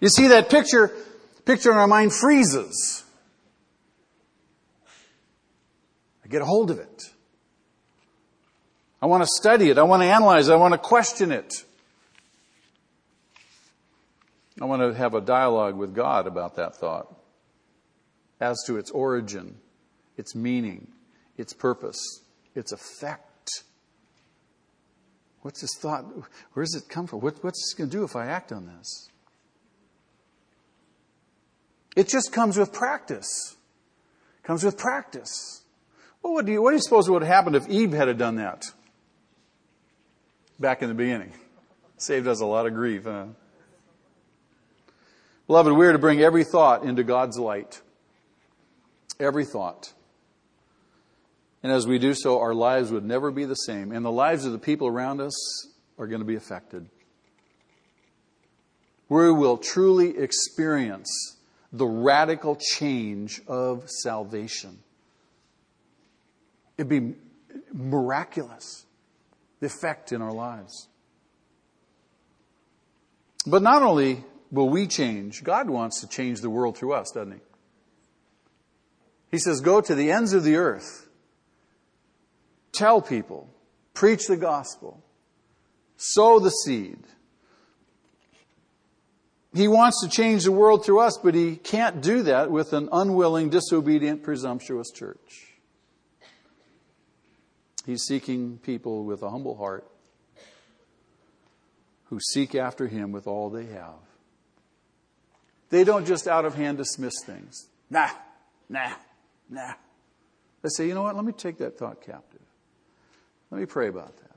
You see, that picture in our mind freezes. I get a hold of it. I want to study it. I want to analyze it. I want to question it. I want to have a dialogue with God about that thought as to its origin, its meaning, its purpose, its effect. What's this thought? Where does it come from? What's this going to do if I act on this? It just comes with practice. Comes with practice. Well, what do you suppose would have happened if Eve had done that back in the beginning? Saved us a lot of grief, huh? Beloved, we are to bring every thought into God's light. Every thought. And as we do so, our lives would never be the same. And the lives of the people around us are going to be affected. We will truly experience the radical change of salvation. It'd be miraculous, the effect in our lives. But not only will we change, God wants to change the world through us, doesn't He? He says, go to the ends of the earth, tell people, preach the gospel, sow the seed. He wants to change the world through us, but He can't do that with an unwilling, disobedient, presumptuous church. He's seeking people with a humble heart who seek after Him with all they have. They don't just out of hand dismiss things. Nah. They say, you know what, let me take that thought captive. Let me pray about that.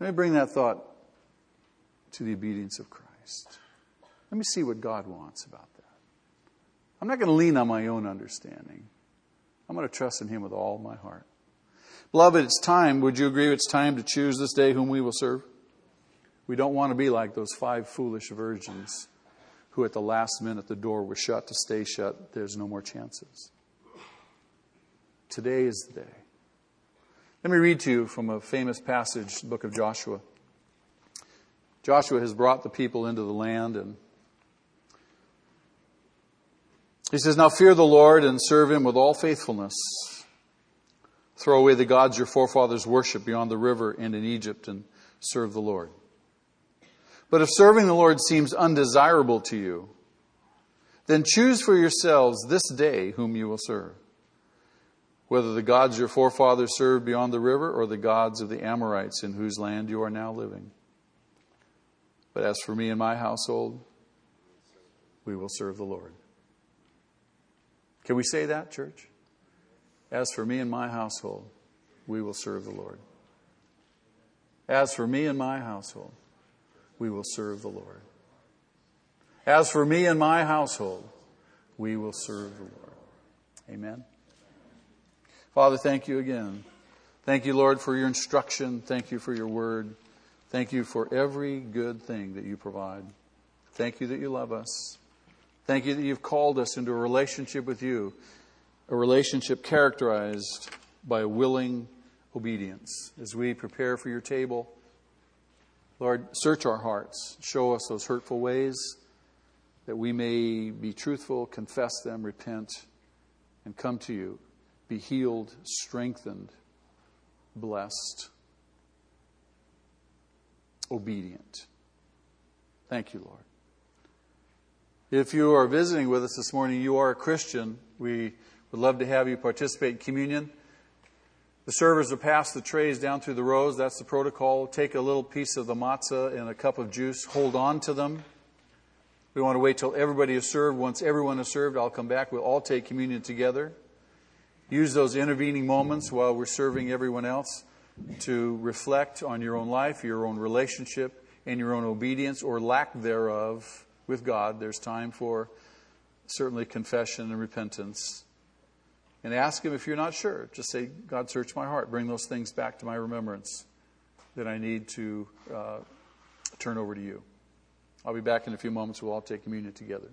Let me bring that thought to the obedience of Christ. Let me see what God wants about that. I'm not going to lean on my own understanding. I'm going to trust in Him with all my heart. Beloved, it's time, would you agree, it's time to choose this day whom we will serve? We don't want to be like those 5 foolish virgins who at the last minute the door was shut to stay shut. There's no more chances. Today is the day. Let me read to you from a famous passage, the book of Joshua. Joshua has brought the people into the land, and he says, now fear the Lord and serve Him with all faithfulness. Throw away the gods your forefathers worshipped beyond the river and in Egypt, and serve the Lord. But if serving the Lord seems undesirable to you, then choose for yourselves this day whom you will serve, whether the gods your forefathers served beyond the river or the gods of the Amorites in whose land you are now living. But as for me and my household, we will serve the Lord. Can we say that, church? As for me and my household, we will serve the Lord. As for me and my household, we will serve the Lord. As for me and my household, we will serve the Lord. Amen. Father, thank You again. Thank You, Lord, for Your instruction. Thank You for Your word. Thank You for every good thing that You provide. Thank You that You love us. Thank You that You've called us into a relationship with You, a relationship characterized by willing obedience. As we prepare for Your table, Lord, search our hearts. Show us those hurtful ways that we may be truthful, confess them, repent, and come to You, be healed, strengthened, blessed, obedient. Thank you, Lord. If you are visiting with us this morning, you are a Christian. We would love to have you participate in communion. The servers will pass the trays down through the rows. That's the protocol. Take a little piece of the matzah and a cup of juice. Hold on to them. We want to wait till everybody is served. Once everyone is served, I'll come back. We'll all take communion together. Use those intervening moments while we're serving everyone else to reflect on your own life, your own relationship, and your own obedience or lack thereof with God. There's time for certainly confession and repentance. And ask Him if you're not sure. Just say, God, search my heart. Bring those things back to my remembrance that I need to turn over to you. I'll be back in a few moments. We'll all take communion together.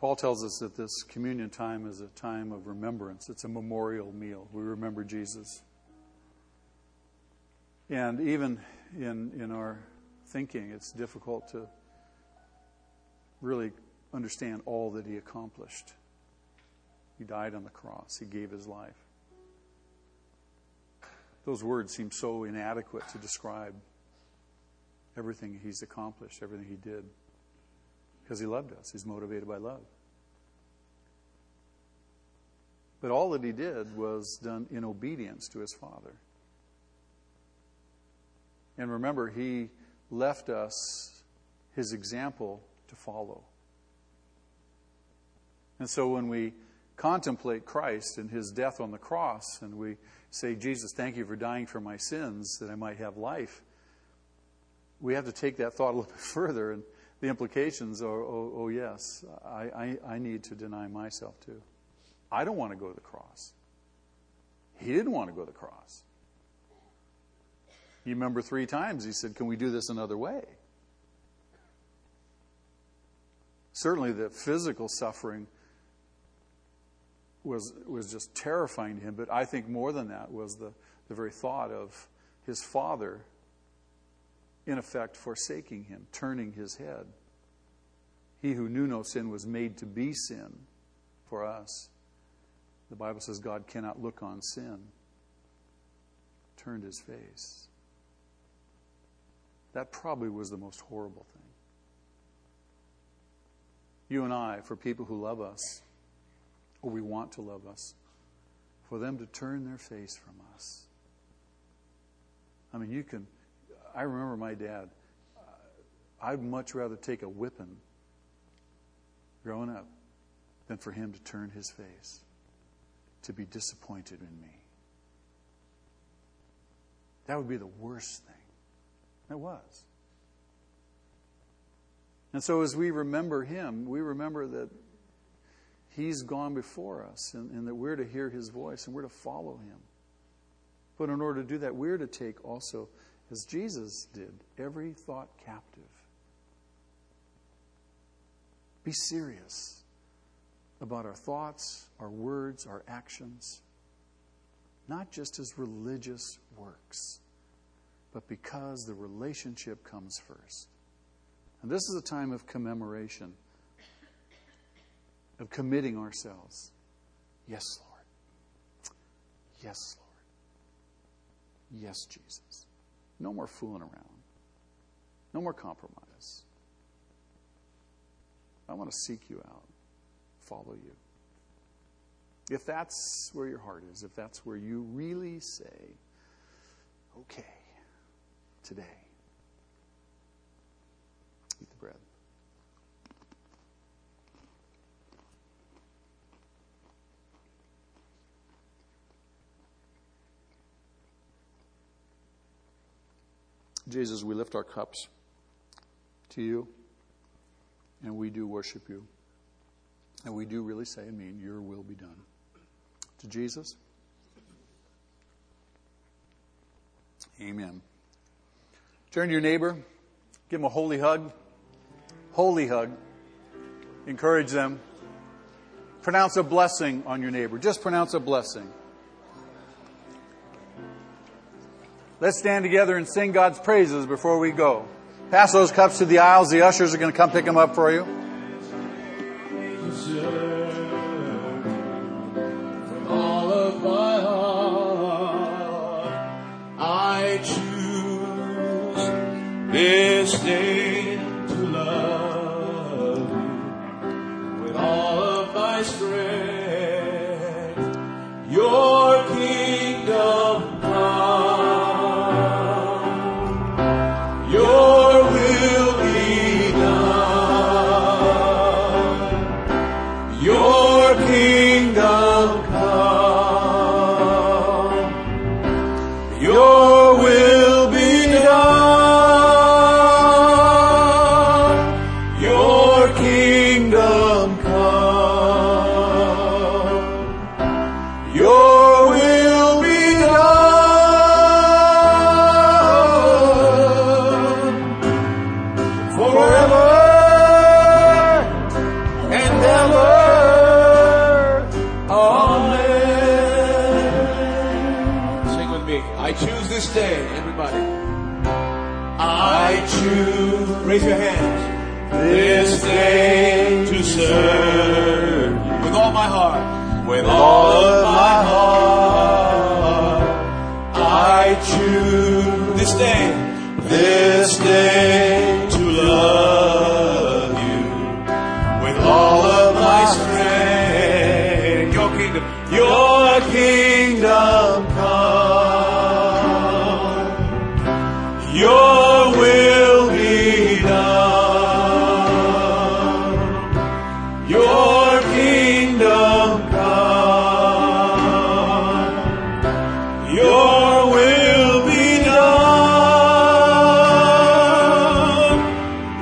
Paul tells us that this communion time is a time of remembrance. It's a memorial meal. We remember Jesus. And even in our thinking, it's difficult to really understand all that he accomplished. He died on the cross. He gave his life. Those words seem so inadequate to describe everything he's accomplished, everything he did. Because he loved us. He's motivated by love. But all that he did was done in obedience to his Father. And remember, he left us his example to follow. And so when we contemplate Christ and his death on the cross, and we say, Jesus, thank you for dying for my sins that I might have life, we have to take that thought a little bit further. And the implications are, oh yes, I need to deny myself too. I don't want to go to the cross. He didn't want to go to the cross. You remember 3 times he said, can we do this another way? Certainly the physical suffering was just terrifying to him, but I think more than that was the very thought of his Father in effect forsaking him, turning his head. He who knew no sin was made to be sin for us. The Bible says God cannot look on sin. Turned his face. That probably was the most horrible thing. You and I, for people who love us, or we want to love us, for them to turn their face from us. I mean, I remember my dad. I'd much rather take a whipping growing up than for him to turn his face, to be disappointed in me. That would be the worst thing. It was. And so as we remember him, we remember that he's gone before us and that we're to hear his voice and we're to follow him. But in order to do that, we're to take also, as Jesus did, every thought captive. Be serious about our thoughts, our words, our actions, not just as religious works, but because the relationship comes first. And this is a time of commemoration, of committing ourselves. Yes, Lord. Yes, Lord. Yes, Jesus. No more fooling around. No more compromise. I want to seek you out, follow you. If that's where your heart is, if that's where you really say, okay, today, eat the bread. Jesus, we lift our cups to you, and we do worship you. And we do really say and mean, your will be done. To Jesus, amen. Turn to your neighbor, give them a holy hug, encourage them. Pronounce a blessing on your neighbor. Just pronounce a blessing. Let's stand together and sing God's praises before we go. Pass those cups to the aisles. The ushers are going to come pick them up for you. From all of my heart, I choose this day to love you. With all of my strength, your kingdom come. Your will be done. to stay, everybody. I choose, raise your hands, this day to serve you with all my heart, with all of my heart. I choose this day to love you with all of my strength. Your kingdom come. Your will be done. Your kingdom come. Your will be done.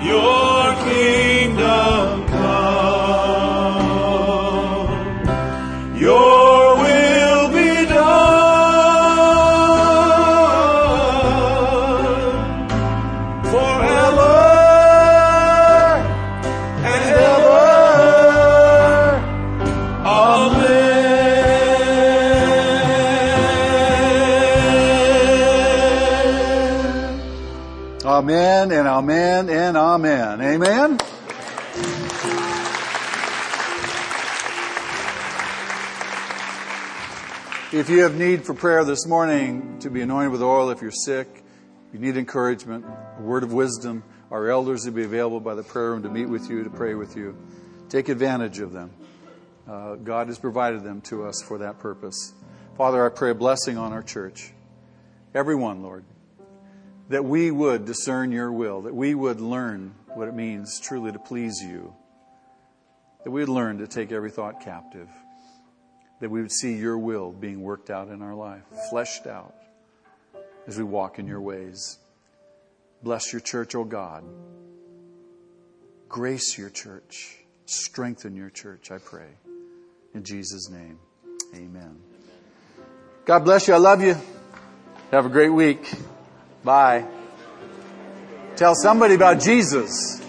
Your kingdom come. Your will be done forever and ever. Amen. Amen and amen and amen. Amen. If you have need for prayer this morning, to be anointed with oil, if you're sick, if you need encouragement, a word of wisdom, our elders will be available by the prayer room to meet with you, to pray with you. Take advantage of them. God has provided them to us for that purpose. Father, I pray a blessing on our church. Everyone, Lord, that we would discern your will, that we would learn what it means truly to please you, that we would learn to take every thought captive, that we would see your will being worked out in our life, fleshed out as we walk in your ways. Bless your church, O God. Grace your church. Strengthen your church, I pray. In Jesus' name, amen. God bless you. I love you. Have a great week. Bye. Tell somebody about Jesus.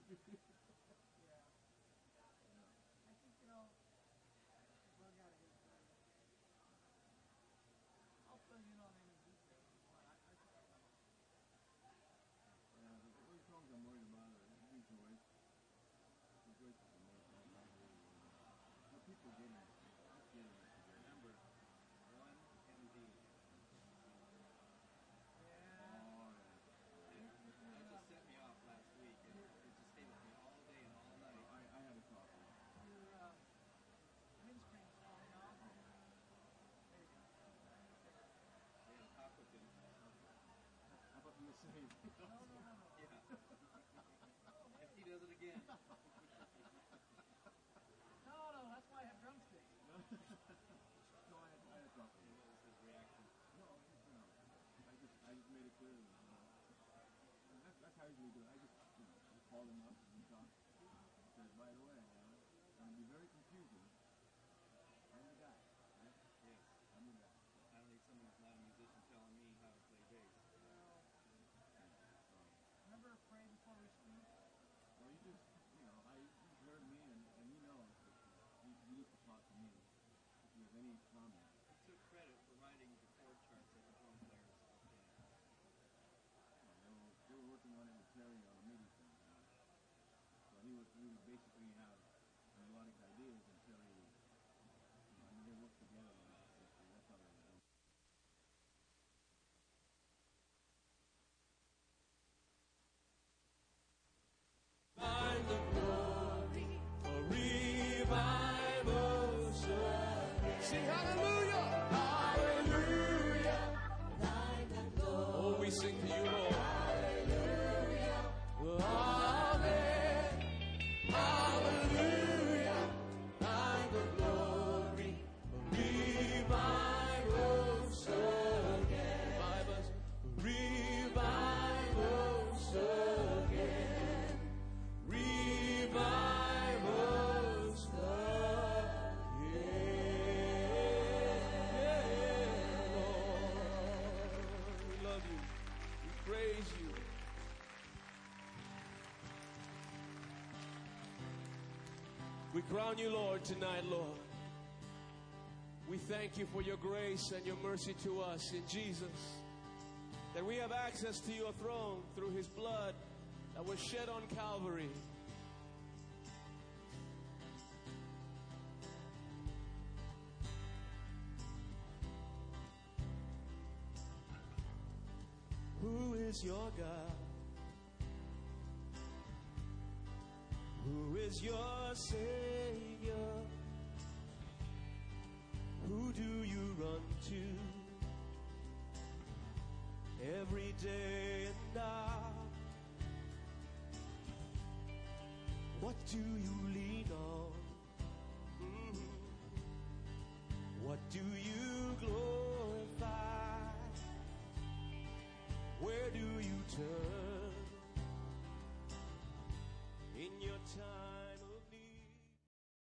I think, you know, bug out of his brain. I'll fill you in on any details you want. Yeah, there's songs I'm worried about. It'd be Joyce. It's Joyce is the most important. The people getting it. Just getting it together. Number 1MD. Yeah. That just set me off last week, and it just stayed with me all day and all night. I had a problem. Your windscreen's falling off. There you go. I had a talk with him. How about you say? No. Yeah. If he does it again. No, that's why I have drumsticks. No, I had a talk with him. What was his reaction? No. I just made it clear to him. That's how I usually do it. I just, you know, call them up and talk. I said, by the way, you know, it's going to be very confusing. I'm the guy, right? Yes. I'm the guy. I don't need someone who's not a musician telling me how to play bass. Remember Pray Before We Speak? Well, you just, you know, you heard me, and you know, you need to talk to me if you have any comment. I took credit for writing the chord charts of the drum players. They were working on it with Terry on a meeting thing. So he would basically have melodic ideas, and Terry would, you know, they worked together on that. So that's how they were. Find the glory for revival, sir. Sing hallelujah! Hallelujah! Find the glory. Oh, we sing to you, Lord. We crown you, Lord, tonight, Lord. We thank you for your grace and your mercy to us in Jesus. That we have access to your throne through his blood that was shed on Calvary. Who is your God? Who is your Savior? Who do you run to every day and hour? What do you